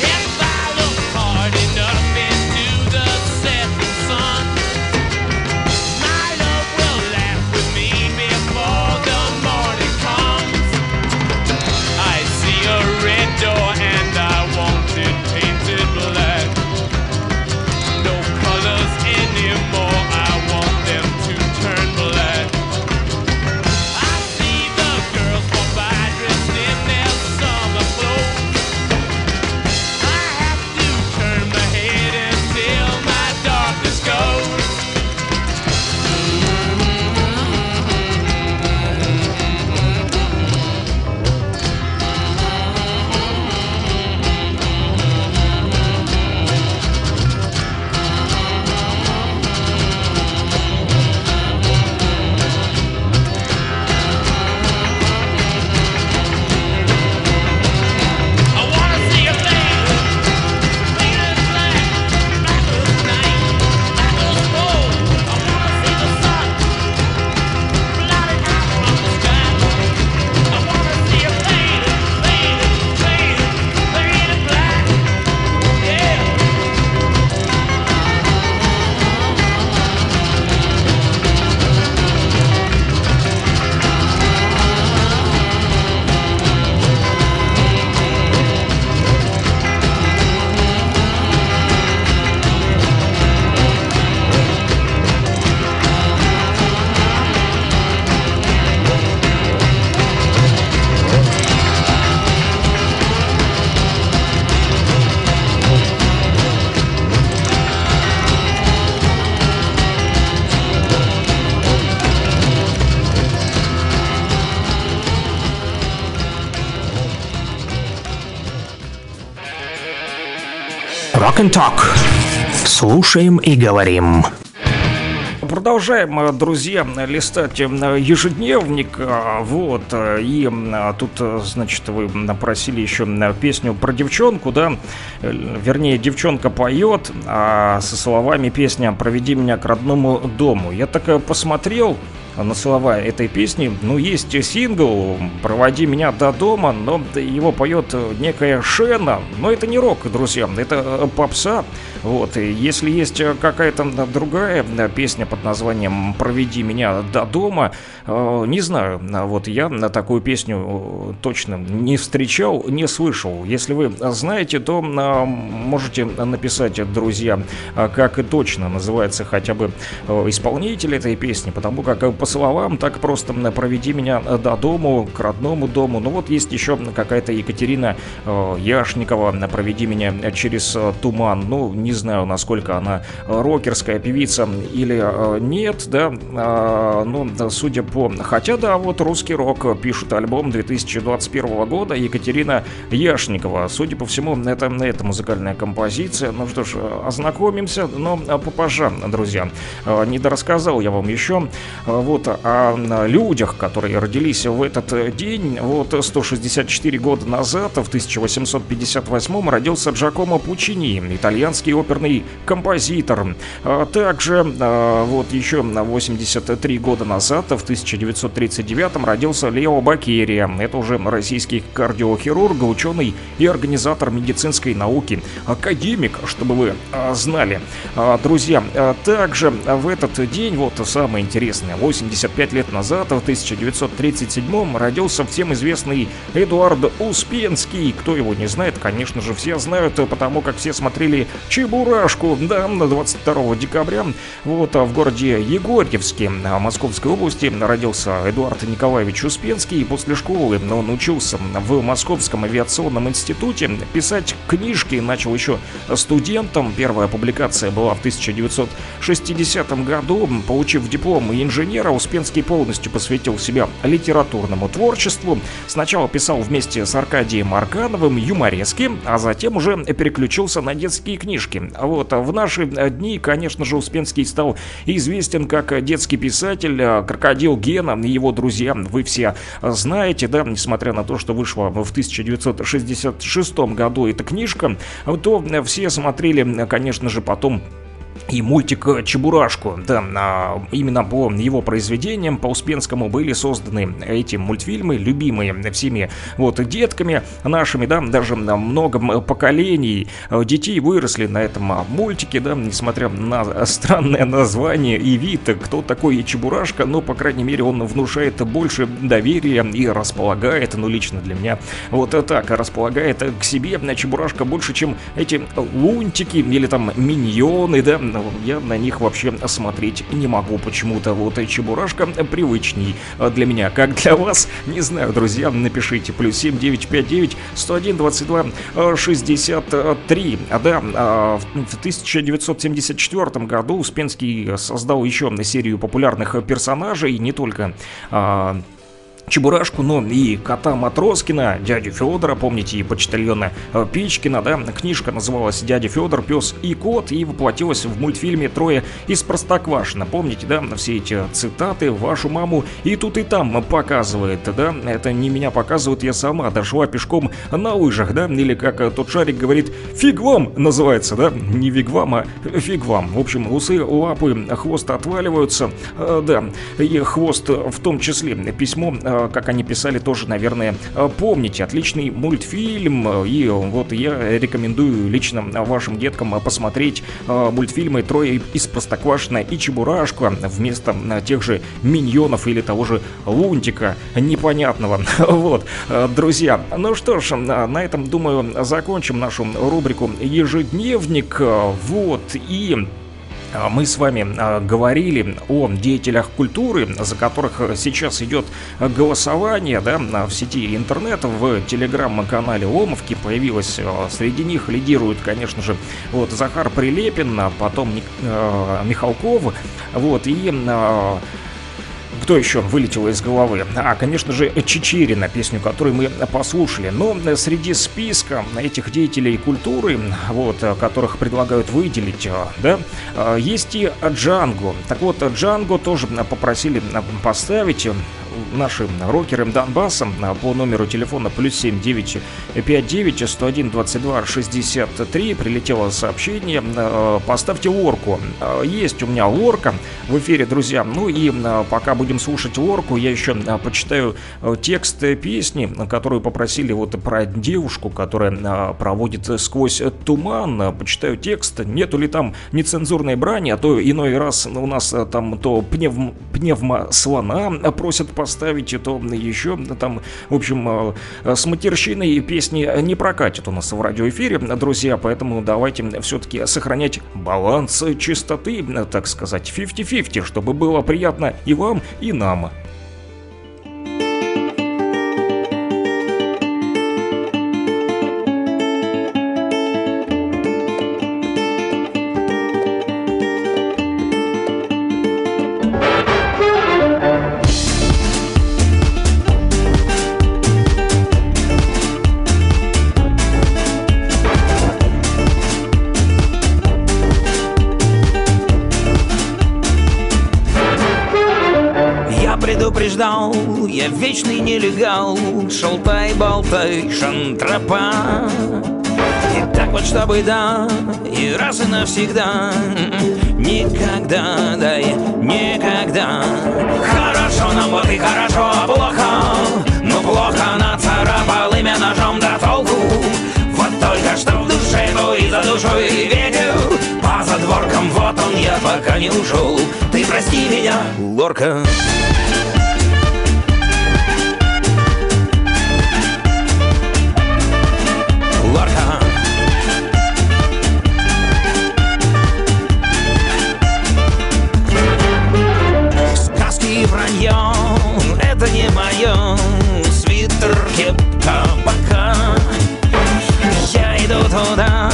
If I look hard enough into the setting sun, my love will laugh with me before the morning comes. I see a red door and I want it painted black. No colors anymore, I want them to turn black. I see the girls walk by dressed in their summer clothes. I have to turn my head until my darkness goes. Rock and Talk. Слушаем и говорим. Продолжаем, друзья, листать ежедневник. Вот, и тут, значит, вы просили еще песню про девчонку, да? Вернее, девчонка поет, а со словами песня «Проведи меня к родному дому». Я так посмотрел на слова этой песни. Ну, есть сингл «Проводи меня до дома», но его поет некая Шена. Но это не рок, друзья, это попса. Вот, и если есть какая-то другая песня под названием «Проведи меня до дома», не знаю, вот я на такую песню точно не встречал, не слышал. Если вы знаете, то можете написать, друзья, как и точно называется хотя бы исполнитель этой песни, потому как по словам, так просто «Проведи меня до дому», к родному дому. Ну вот есть еще какая-то Екатерина э, Яшникова «Проведи меня через туман». Ну, не знаю, насколько она рокерская певица или э, нет, да, э, ну, да, судя по... Хотя, да, вот «Русский рок» пишет альбом две тысячи двадцать первого года, Екатерина Яшникова. Судя по всему, это, это музыкальная композиция. Ну что ж, ознакомимся, но по пожам, друзья. Э, недорассказал я вам еще... Вот, о людях, которые родились в этот день. Вот, сто шестьдесят четыре года назад, в тысяча восемьсот пятьдесят восьмом, родился Джакомо Пучини, итальянский оперный композитор. Также, вот, еще восемьдесят три года назад, в тысяча девятьсот тридцать девятом, родился Лео Баккерия. Это уже российский кардиохирург, ученый и организатор медицинской науки. Академик, чтобы вы знали. Друзья, также в этот день, вот, самое интересное, восемьдесят восемьдесят пять лет назад, в тысяча девятьсот тридцать седьмом, родился всем известный Эдуард Успенский. Кто его не знает, конечно же, все знают, потому как все смотрели «Чебурашку», да, двадцать второго декабря. Вот, в городе Егорьевске Московской области родился Эдуард Николаевич Успенский, и после школы он учился в Московском авиационном институте, писать книжки начал еще студентом. Первая публикация была в тысяча девятьсот шестидесятом году. Получив диплом инженера, Успенский полностью посвятил себя литературному творчеству. Сначала писал вместе с Аркадием Аркановым юморески, а затем уже переключился на детские книжки. Вот, в наши дни, конечно же, Успенский стал известен как детский писатель. Крокодил Гена и его друзья вы все знаете, да, несмотря на то, что вышла в тысяча девятьсот шестьдесят шестом году эта книжка, то все смотрели, конечно же, потом и мультик «Чебурашку». Да, именно по его произведениям, по Успенскому, были созданы эти мультфильмы, любимые всеми вот детками нашими, да, даже много поколений детей выросли на этом мультике, да, несмотря на странное название и вид. Кто такой Чебурашка? Но, по крайней мере, он внушает больше доверия и располагает, ну, лично для меня, вот так, располагает к себе Чебурашка больше, чем эти лунтики или там миньоны, да. Я на них вообще смотреть не могу почему-то. Вот и Чебурашка привычней для меня. Как для вас? Не знаю, друзья. Напишите. плюс семь девятьсот пятьдесят девять сто один двадцать два шестьдесят три. Да, в тысяча девятьсот семьдесят четвёртом году Успенский создал еще серию популярных персонажей. Не только Чебурашку, но и кота Матроскина, дядю Федора, помните, и почтальона Печкина, да, книжка называлась «Дядя Федор, пес и кот» и воплотилась в мультфильме «Трое из Простоквашино». Помните, да, все эти цитаты, вашу маму и тут и там показывает, да, это не меня показывают, я сама дошла пешком на лыжах, да, или как тот шарик говорит, «Фиг вам» называется, да, не «Фиг вам», а «Фиг вам». В общем, усы, лапы, хвост отваливаются, да, и хвост в том числе, письмо, как они писали, тоже, наверное, помните. Отличный мультфильм. И вот я рекомендую лично вашим деткам посмотреть мультфильмы «Трое из Простоквашино» и «Чебурашку» вместо тех же миньонов или того же лунтика непонятного. Вот, друзья, ну что ж, на этом, думаю, закончим нашу рубрику «Ежедневник». Вот, и мы с вами говорили о деятелях культуры, за которых сейчас идет голосование, да, в сети интернет, в телеграм-канале Ломовки появилось. Среди них лидируют, конечно же, вот Захар Прилепин, потом Михалков, вот, и... Кто еще вылетел из головы? А, конечно же, Чичерина, песню которой мы послушали. Но среди списка этих деятелей культуры, вот, которых предлагают выделить, да, есть и Джанго. Так вот, Джанго тоже попросили поставить нашим рокерам Донбасса по номеру телефона плюс семь девятьсот пятьдесят девять сто один двадцать два шестьдесят три. Прилетело сообщение. Поставьте лорку. Есть у меня лорка в эфире, друзья. Ну и пока будем слушать лорку, я еще почитаю текст песни, которую попросили вот про девушку, которая проводит сквозь туман. Почитаю текст. Нету ли там нецензурной брани, а то иной раз у нас там то пневм... пневмослона просят поставить. Поставить это еще там, в общем, с матерщиной песни не прокатит у нас в радиоэфире, друзья, поэтому давайте все-таки сохранять баланс чистоты, так сказать, пятьдесят на пятьдесят, чтобы было приятно и вам, и нам. Я вечный нелегал, шалтай-болтай, шантропа. И так вот, чтобы да, и раз и навсегда, никогда, да и никогда. Хорошо нам вот и хорошо, а плохо, но плохо нацарапал имя ножом до толку. Вот только что в душе, то и за душой ветер, по задворкам вот он, я пока не ушел. Ты прости меня, Лорка. Лорка. Сказки и вранье, это не мое. Свитер, кепка, пока. Я иду туда,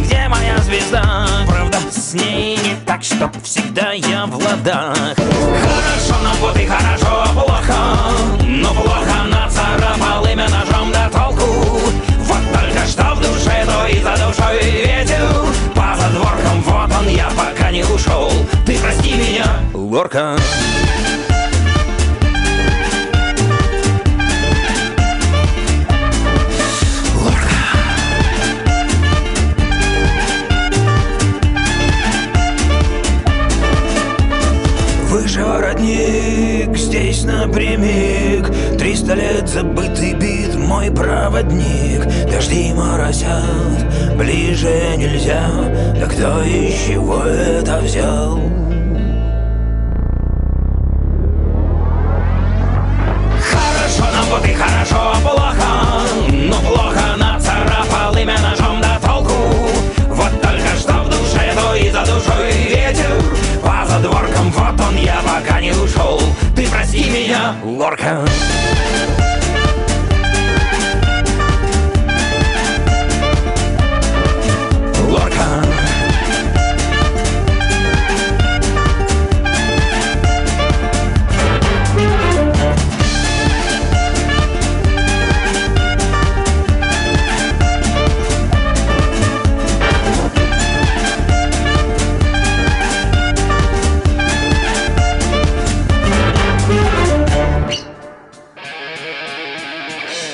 где моя звезда. Правда, с ней не так, чтоб всегда я в ладах. Хорошо, но вот и хорошо, плохо. Но плохо нацарапал имя ножом до толку. Вот только что в душе, то и за душой ветер. По задворкам вот он, я пока не ушел. Ты прости меня, Лорка. Родник, здесь напрямик, триста лет забытый бит, мой проводник. Дожди моросят, ближе нельзя. Да кто и с чего это взял? Хорошо, нам вот и хорошо, плохо. Но плохо нацарапал имя ножом до толку. Вот только что в душе, то и за душой ветер. По задворкам вот он, я пока не ушел. Ты прости меня, Лорка. Лорка.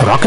Rock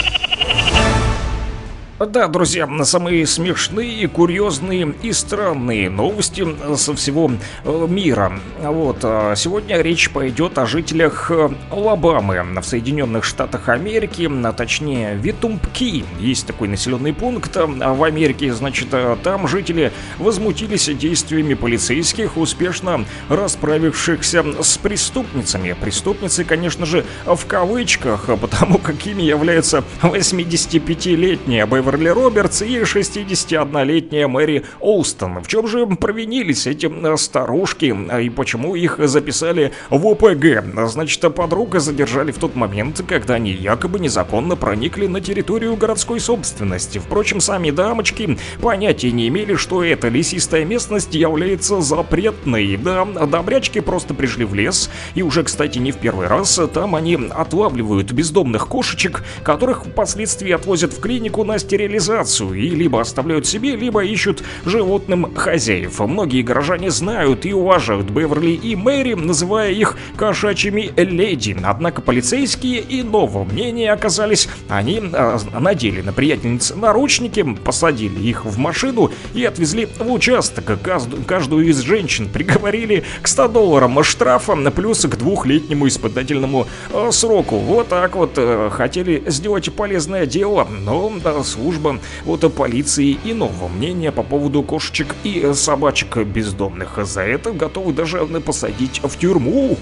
Да, друзья, самые смешные, курьезные и странные новости со всего мира. Вот, сегодня речь пойдет о жителях Алабамы в Соединенных Штатах Америки, а точнее Витумпки. Есть такой населенный пункт в Америке, значит, там жители возмутились действиями полицейских, успешно расправившихся с преступницами. Преступницы, конечно же, в кавычках, потому какими являются восьмидесятипятилетняя боевая Робертс и шестидесятиоднолетняя Мэри Олстон. В чем же провинились эти старушки и почему их записали в ОПГ? Значит, подругу задержали в тот момент, когда они якобы незаконно проникли на территорию городской собственности. Впрочем, сами дамочки понятия не имели, что эта лесистая местность является запретной. Да, добрячки просто пришли в лес, и уже, кстати, не в первый раз. Там они отлавливают бездомных кошечек, которых впоследствии отвозят в клинику на стереотипы реализацию и либо оставляют себе, либо ищут животным хозяев. Многие горожане знают и уважают Беверли и Мэри, называя их кошачьими леди. Однако полицейские иного мнения оказались. Они э, надели на приятельниц наручники, посадили их в машину и отвезли в участок. Каждую из женщин приговорили к ста долларам штрафа, плюс к двухлетнему испытательному э, сроку. Вот так вот э, хотели сделать полезное дело, но э, служба от полиции иного мнения по поводу кошечек и собачек бездомных. За это готовы даже посадить в тюрьму.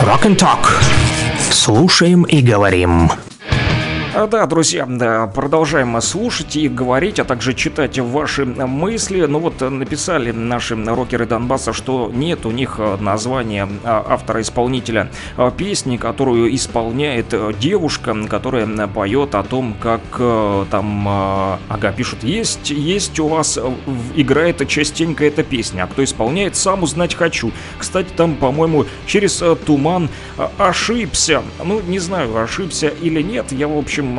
Rock and Talk. Слушаем и говорим. Да, друзья, да, продолжаем слушать и говорить, а также читать ваши мысли. Ну вот написали наши рокеры Донбасса, что нет у них названия автора-исполнителя песни, которую исполняет девушка, которая поет о том, как там, ага, пишут, есть, есть у вас, играет частенько эта песня, а кто исполняет, сам узнать хочу. Кстати, там, по-моему, через туман ошибся. Ну, не знаю, ошибся или нет, я, в общем, общем,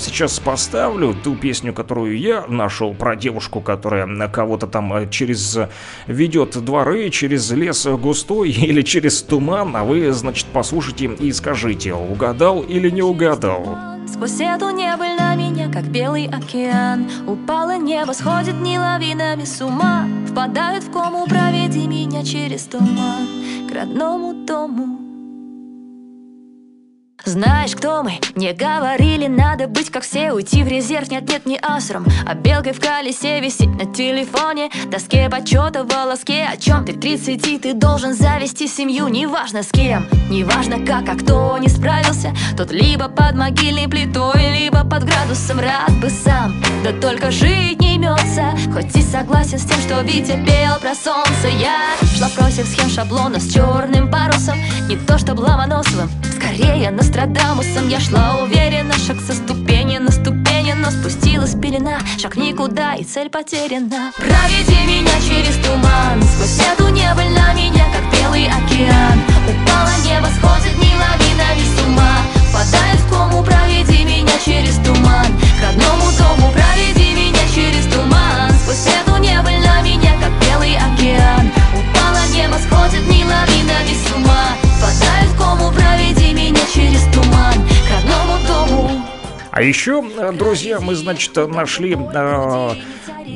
сейчас поставлю ту песню, которую я нашел, про девушку, которая кого-то там через ведет дворы, через лес густой или через туман, а вы, значит, послушайте и скажите, угадал или не угадал. Сквозь эту небыль на меня, как белый океан, упало небо, сходит не лавинами с ума, впадают в кому, проведи меня через туман к родному дому. Знаешь, кто мы? Мне говорили, надо быть как все, уйти в резерв, нет-нет, не асром, а белкой в колесе висеть на телефоне, доске почета, волоске, о чем ты в тридцати, ты должен завести семью, неважно с кем, неважно как, а кто не справился, тот либо под могильной плитой, либо под градусом, рад бы сам, да только жить не имется, хоть и согласен с тем, что Витя пел про солнце. Я шла против схем, шаблонов с черным парусом, не то чтобы Ломоносовым, скорее на Страдамусом. Я шла уверенно, шаг со ступени на ступени, но спустилась пелена, шаг никуда и цель потеряна. Проведи меня через туман, сквозь эту небыль на меня, как белый океан, упало небо, сходит не лавинами с ума, впадает в кому, проведи меня через туман к родному дому, проведи меня через туман, сквозь эту небыль на меня, как белый океан, упало небо, сходит не лавинами с ума, впадает в кому, проведи меня через туман к родному дому. А еще, друзья, мы, значит, нашли, э,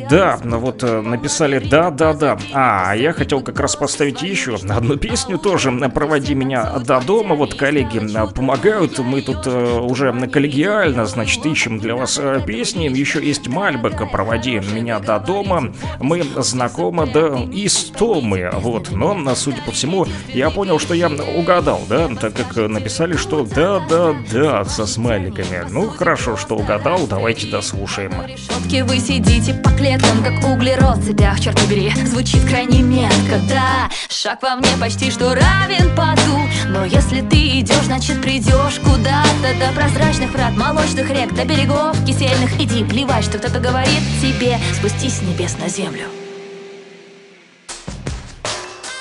да, вот написали да-да-да, а я хотел как раз поставить еще одну песню тоже, «Проводи меня до дома». Вот коллеги помогают, мы тут уже коллегиально, значит, ищем для вас песни. Еще есть Мальбека, «Проводи меня до дома», мы знакомы да и стомы, вот, но, судя по всему, я понял, что я угадал, да, так как написали, что да-да-да со смайликами. Ну, хорошо, что угадал, давайте дослушаем. Шутки, вы сидите по клеткам, как углерод в цепях, черт побери, звучит крайне метко, да. Шаг во мне почти что равен поду, но если ты идешь, значит придешь куда-то, до прозрачных врат, молочных рек, до берегов кисельных. Иди, плевать, что кто-то говорит тебе, спустись с небес на землю.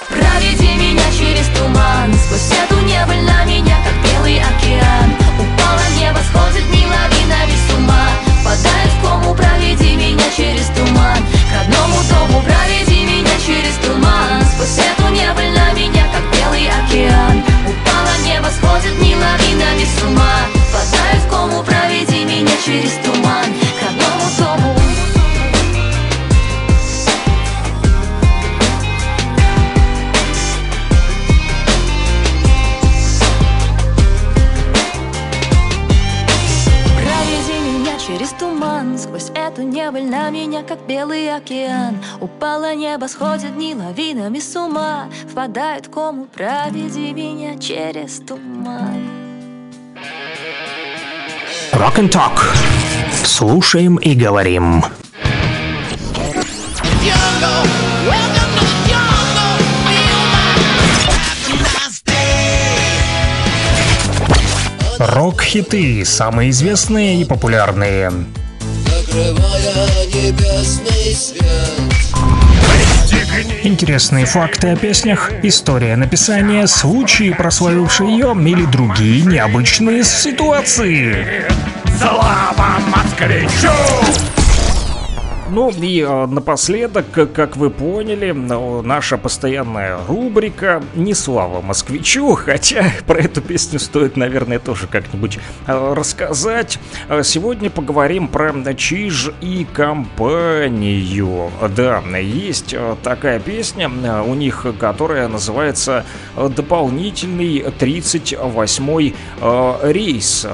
Проведи меня через туман, сквозь эту небыль на меня, как белый океан, упало небо, сходит не лавинами с ума, впадает в кому, проведи меня через туман к родному дому, проведи меня через туман, сквозь эту небыль на меня, как белый океан, упало небо, сходит не лавинами с ума, впадает в кому, проведи меня через туман к родному дому. Сквозь эту небыль на меня, как белый океан, упало небо, сходит дни лавинами с ума, впадает в кому, проведи меня через туман. Rock and Talk. Слушаем и говорим. Рок-хиты, самые известные и популярные. Интересные факты о песнях, история написания, случаи, прославившие ее, или другие необычные ситуации. Ну и э, напоследок, как вы поняли, наша постоянная рубрика «Не слава москвичу», хотя про эту песню стоит, наверное, тоже как-нибудь э, рассказать. Сегодня поговорим про «Чиж и компанию». Да, есть такая песня у них, которая называется «Дополнительный тридцать восьмой э, рейс».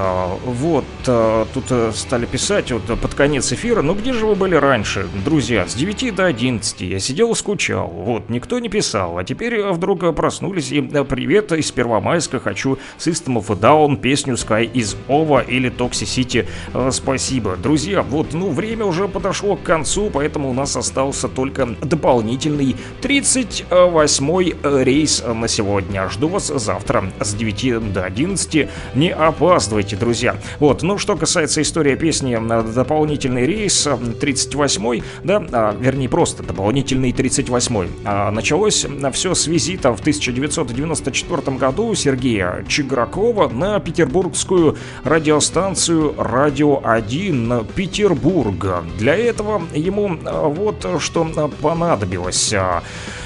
Вот, э, тут стали писать вот, под конец эфира, ну где же вы были раньше? Друзья, с девяти до одиннадцати я сидел и скучал, вот, никто не писал, а теперь вдруг проснулись и «Привет из Первомайска, хочу System of a Down, песню Sky is Over или Toxic City, э, спасибо». Друзья, вот, ну, время уже подошло к концу, поэтому у нас остался только дополнительный тридцать восьмой рейс на сегодня. Жду вас завтра с девяти до одиннадцати, не опаздывайте, друзья. Вот, ну, что касается истории песни «Дополнительный рейс», тридцать восьмой тридцать восьмой, да, а, вернее, просто дополнительный тридцать восьмой. А, началось все с визита в тысяча девятьсот девяносто четвёртом году Сергея Чигракова на петербургскую радиостанцию «Радио один Петербурга». Для этого ему вот что понадобилось.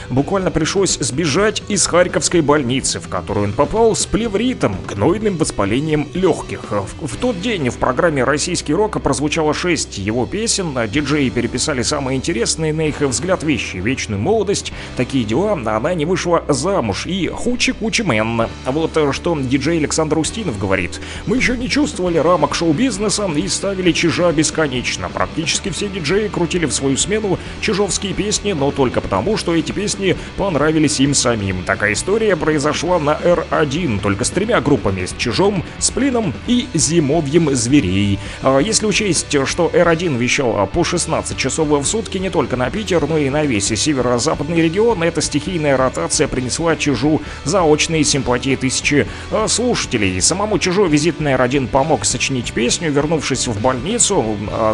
Буквально пришлось сбежать из харьковской больницы, в которую он попал с плевритом, гнойным воспалением легких. В, в тот день в программе «Российский рок» прозвучало шесть его песен. Диджеи переписали самые интересные, на их взгляд, вещи. «Вечную молодость», «Такие дела», «Она не вышла замуж» и «Хучи-кучи мэн». Вот что диджей Александр Устинов говорит. «Мы еще не чувствовали рамок шоу-бизнеса и ставили чижа бесконечно. Практически все диджеи крутили в свою смену чижовские песни, но только потому, что эти песни понравились им самим. Такая история произошла на эр один, только с тремя группами: с «Чижом», с «Сплином» и «Зимовьем зверей». Если учесть, что эр один вещал по шестнадцать часов в сутки не только на Питер, но и на весь северо-западный регион, эта стихийная ротация принесла «Чижу» заочные симпатии тысячи слушателей. Самому «Чижу» визит на эр один помог сочинить песню. Вернувшись в больницу,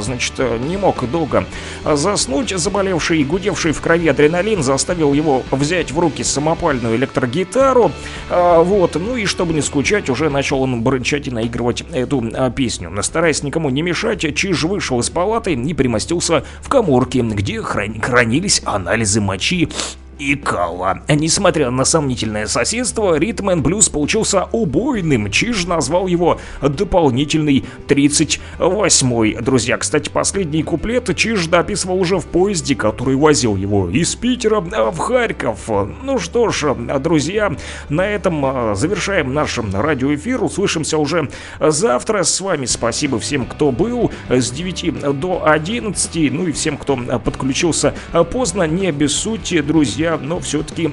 значит, не мог долго заснуть. Заболевший и гудевший в крови адреналин заставил его взять в руки самопальную электрогитару, а, вот, ну и чтобы не скучать, уже начал он брынчать и наигрывать эту а, песню. Стараясь никому не мешать, Чиж вышел из палаты и примостился в каморке, где хран- хранились анализы мочи и кала. Несмотря на сомнительное соседство, ритм энд блюз получился убойным. Чиж назвал его «дополнительный тридцать восьмой». Друзья, кстати, последний куплет Чиж дописывал уже в поезде, который возил его из Питера в Харьков. Ну что ж, друзья, на этом завершаем наш радиоэфир. Услышимся уже завтра. С вами спасибо всем, кто был с девяти до одиннадцати, ну и всем, кто подключился поздно. Не обессудьте, друзья, но все-таки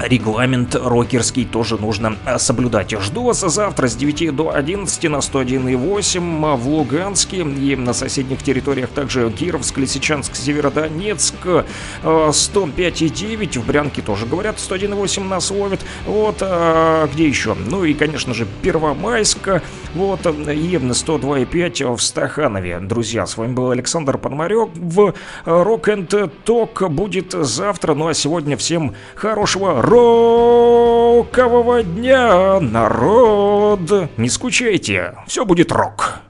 регламент рокерский тоже нужно соблюдать. Жду вас завтра с девяти до одиннадцати на сто один и восемь в Луганске и на соседних территориях, также Кировск, Лисичанск, Северодонецк, сто пять и девять, в Брянке тоже говорят, сто один и восемь нас ловят. Вот, а где еще? Ну и, конечно же, Первомайска, вот, и сто два и пять в Стаханове. Друзья, с вами был Александр Пономарёв. Rock and Talk будет завтра, ну а сегодня всем хорошего рокового дня, народ! Не скучайте, все будет рок!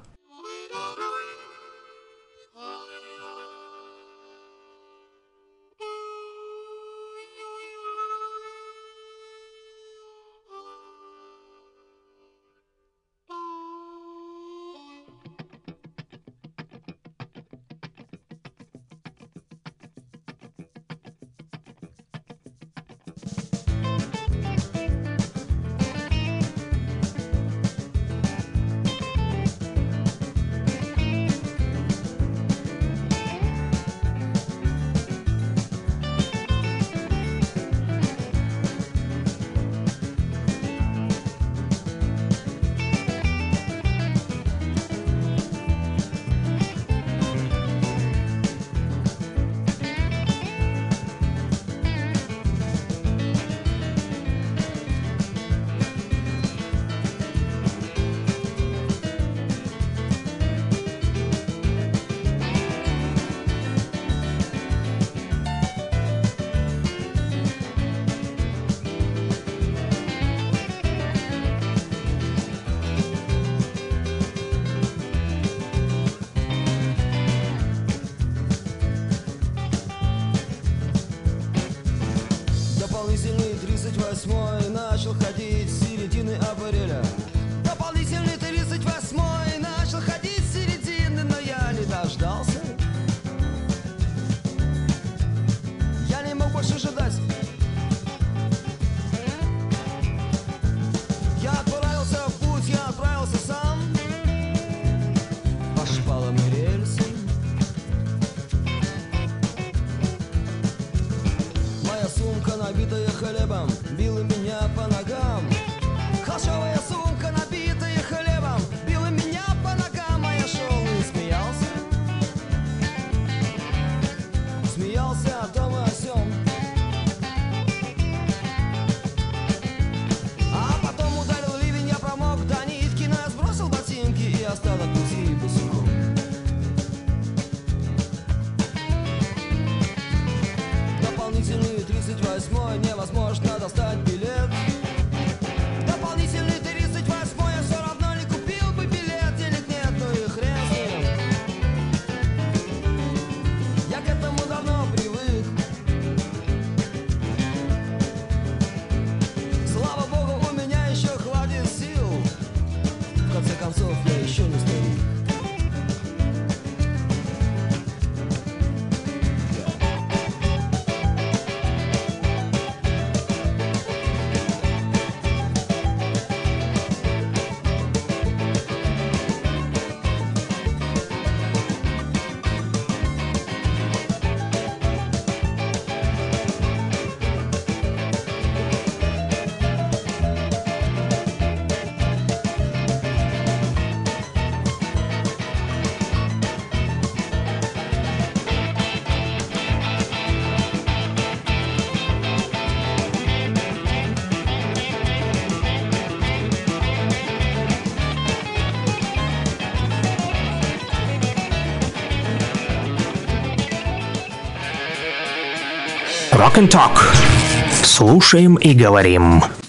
Осталось пути босиком. конце концов, я еще не старик. Rock and Talk. Слушаем и говорим.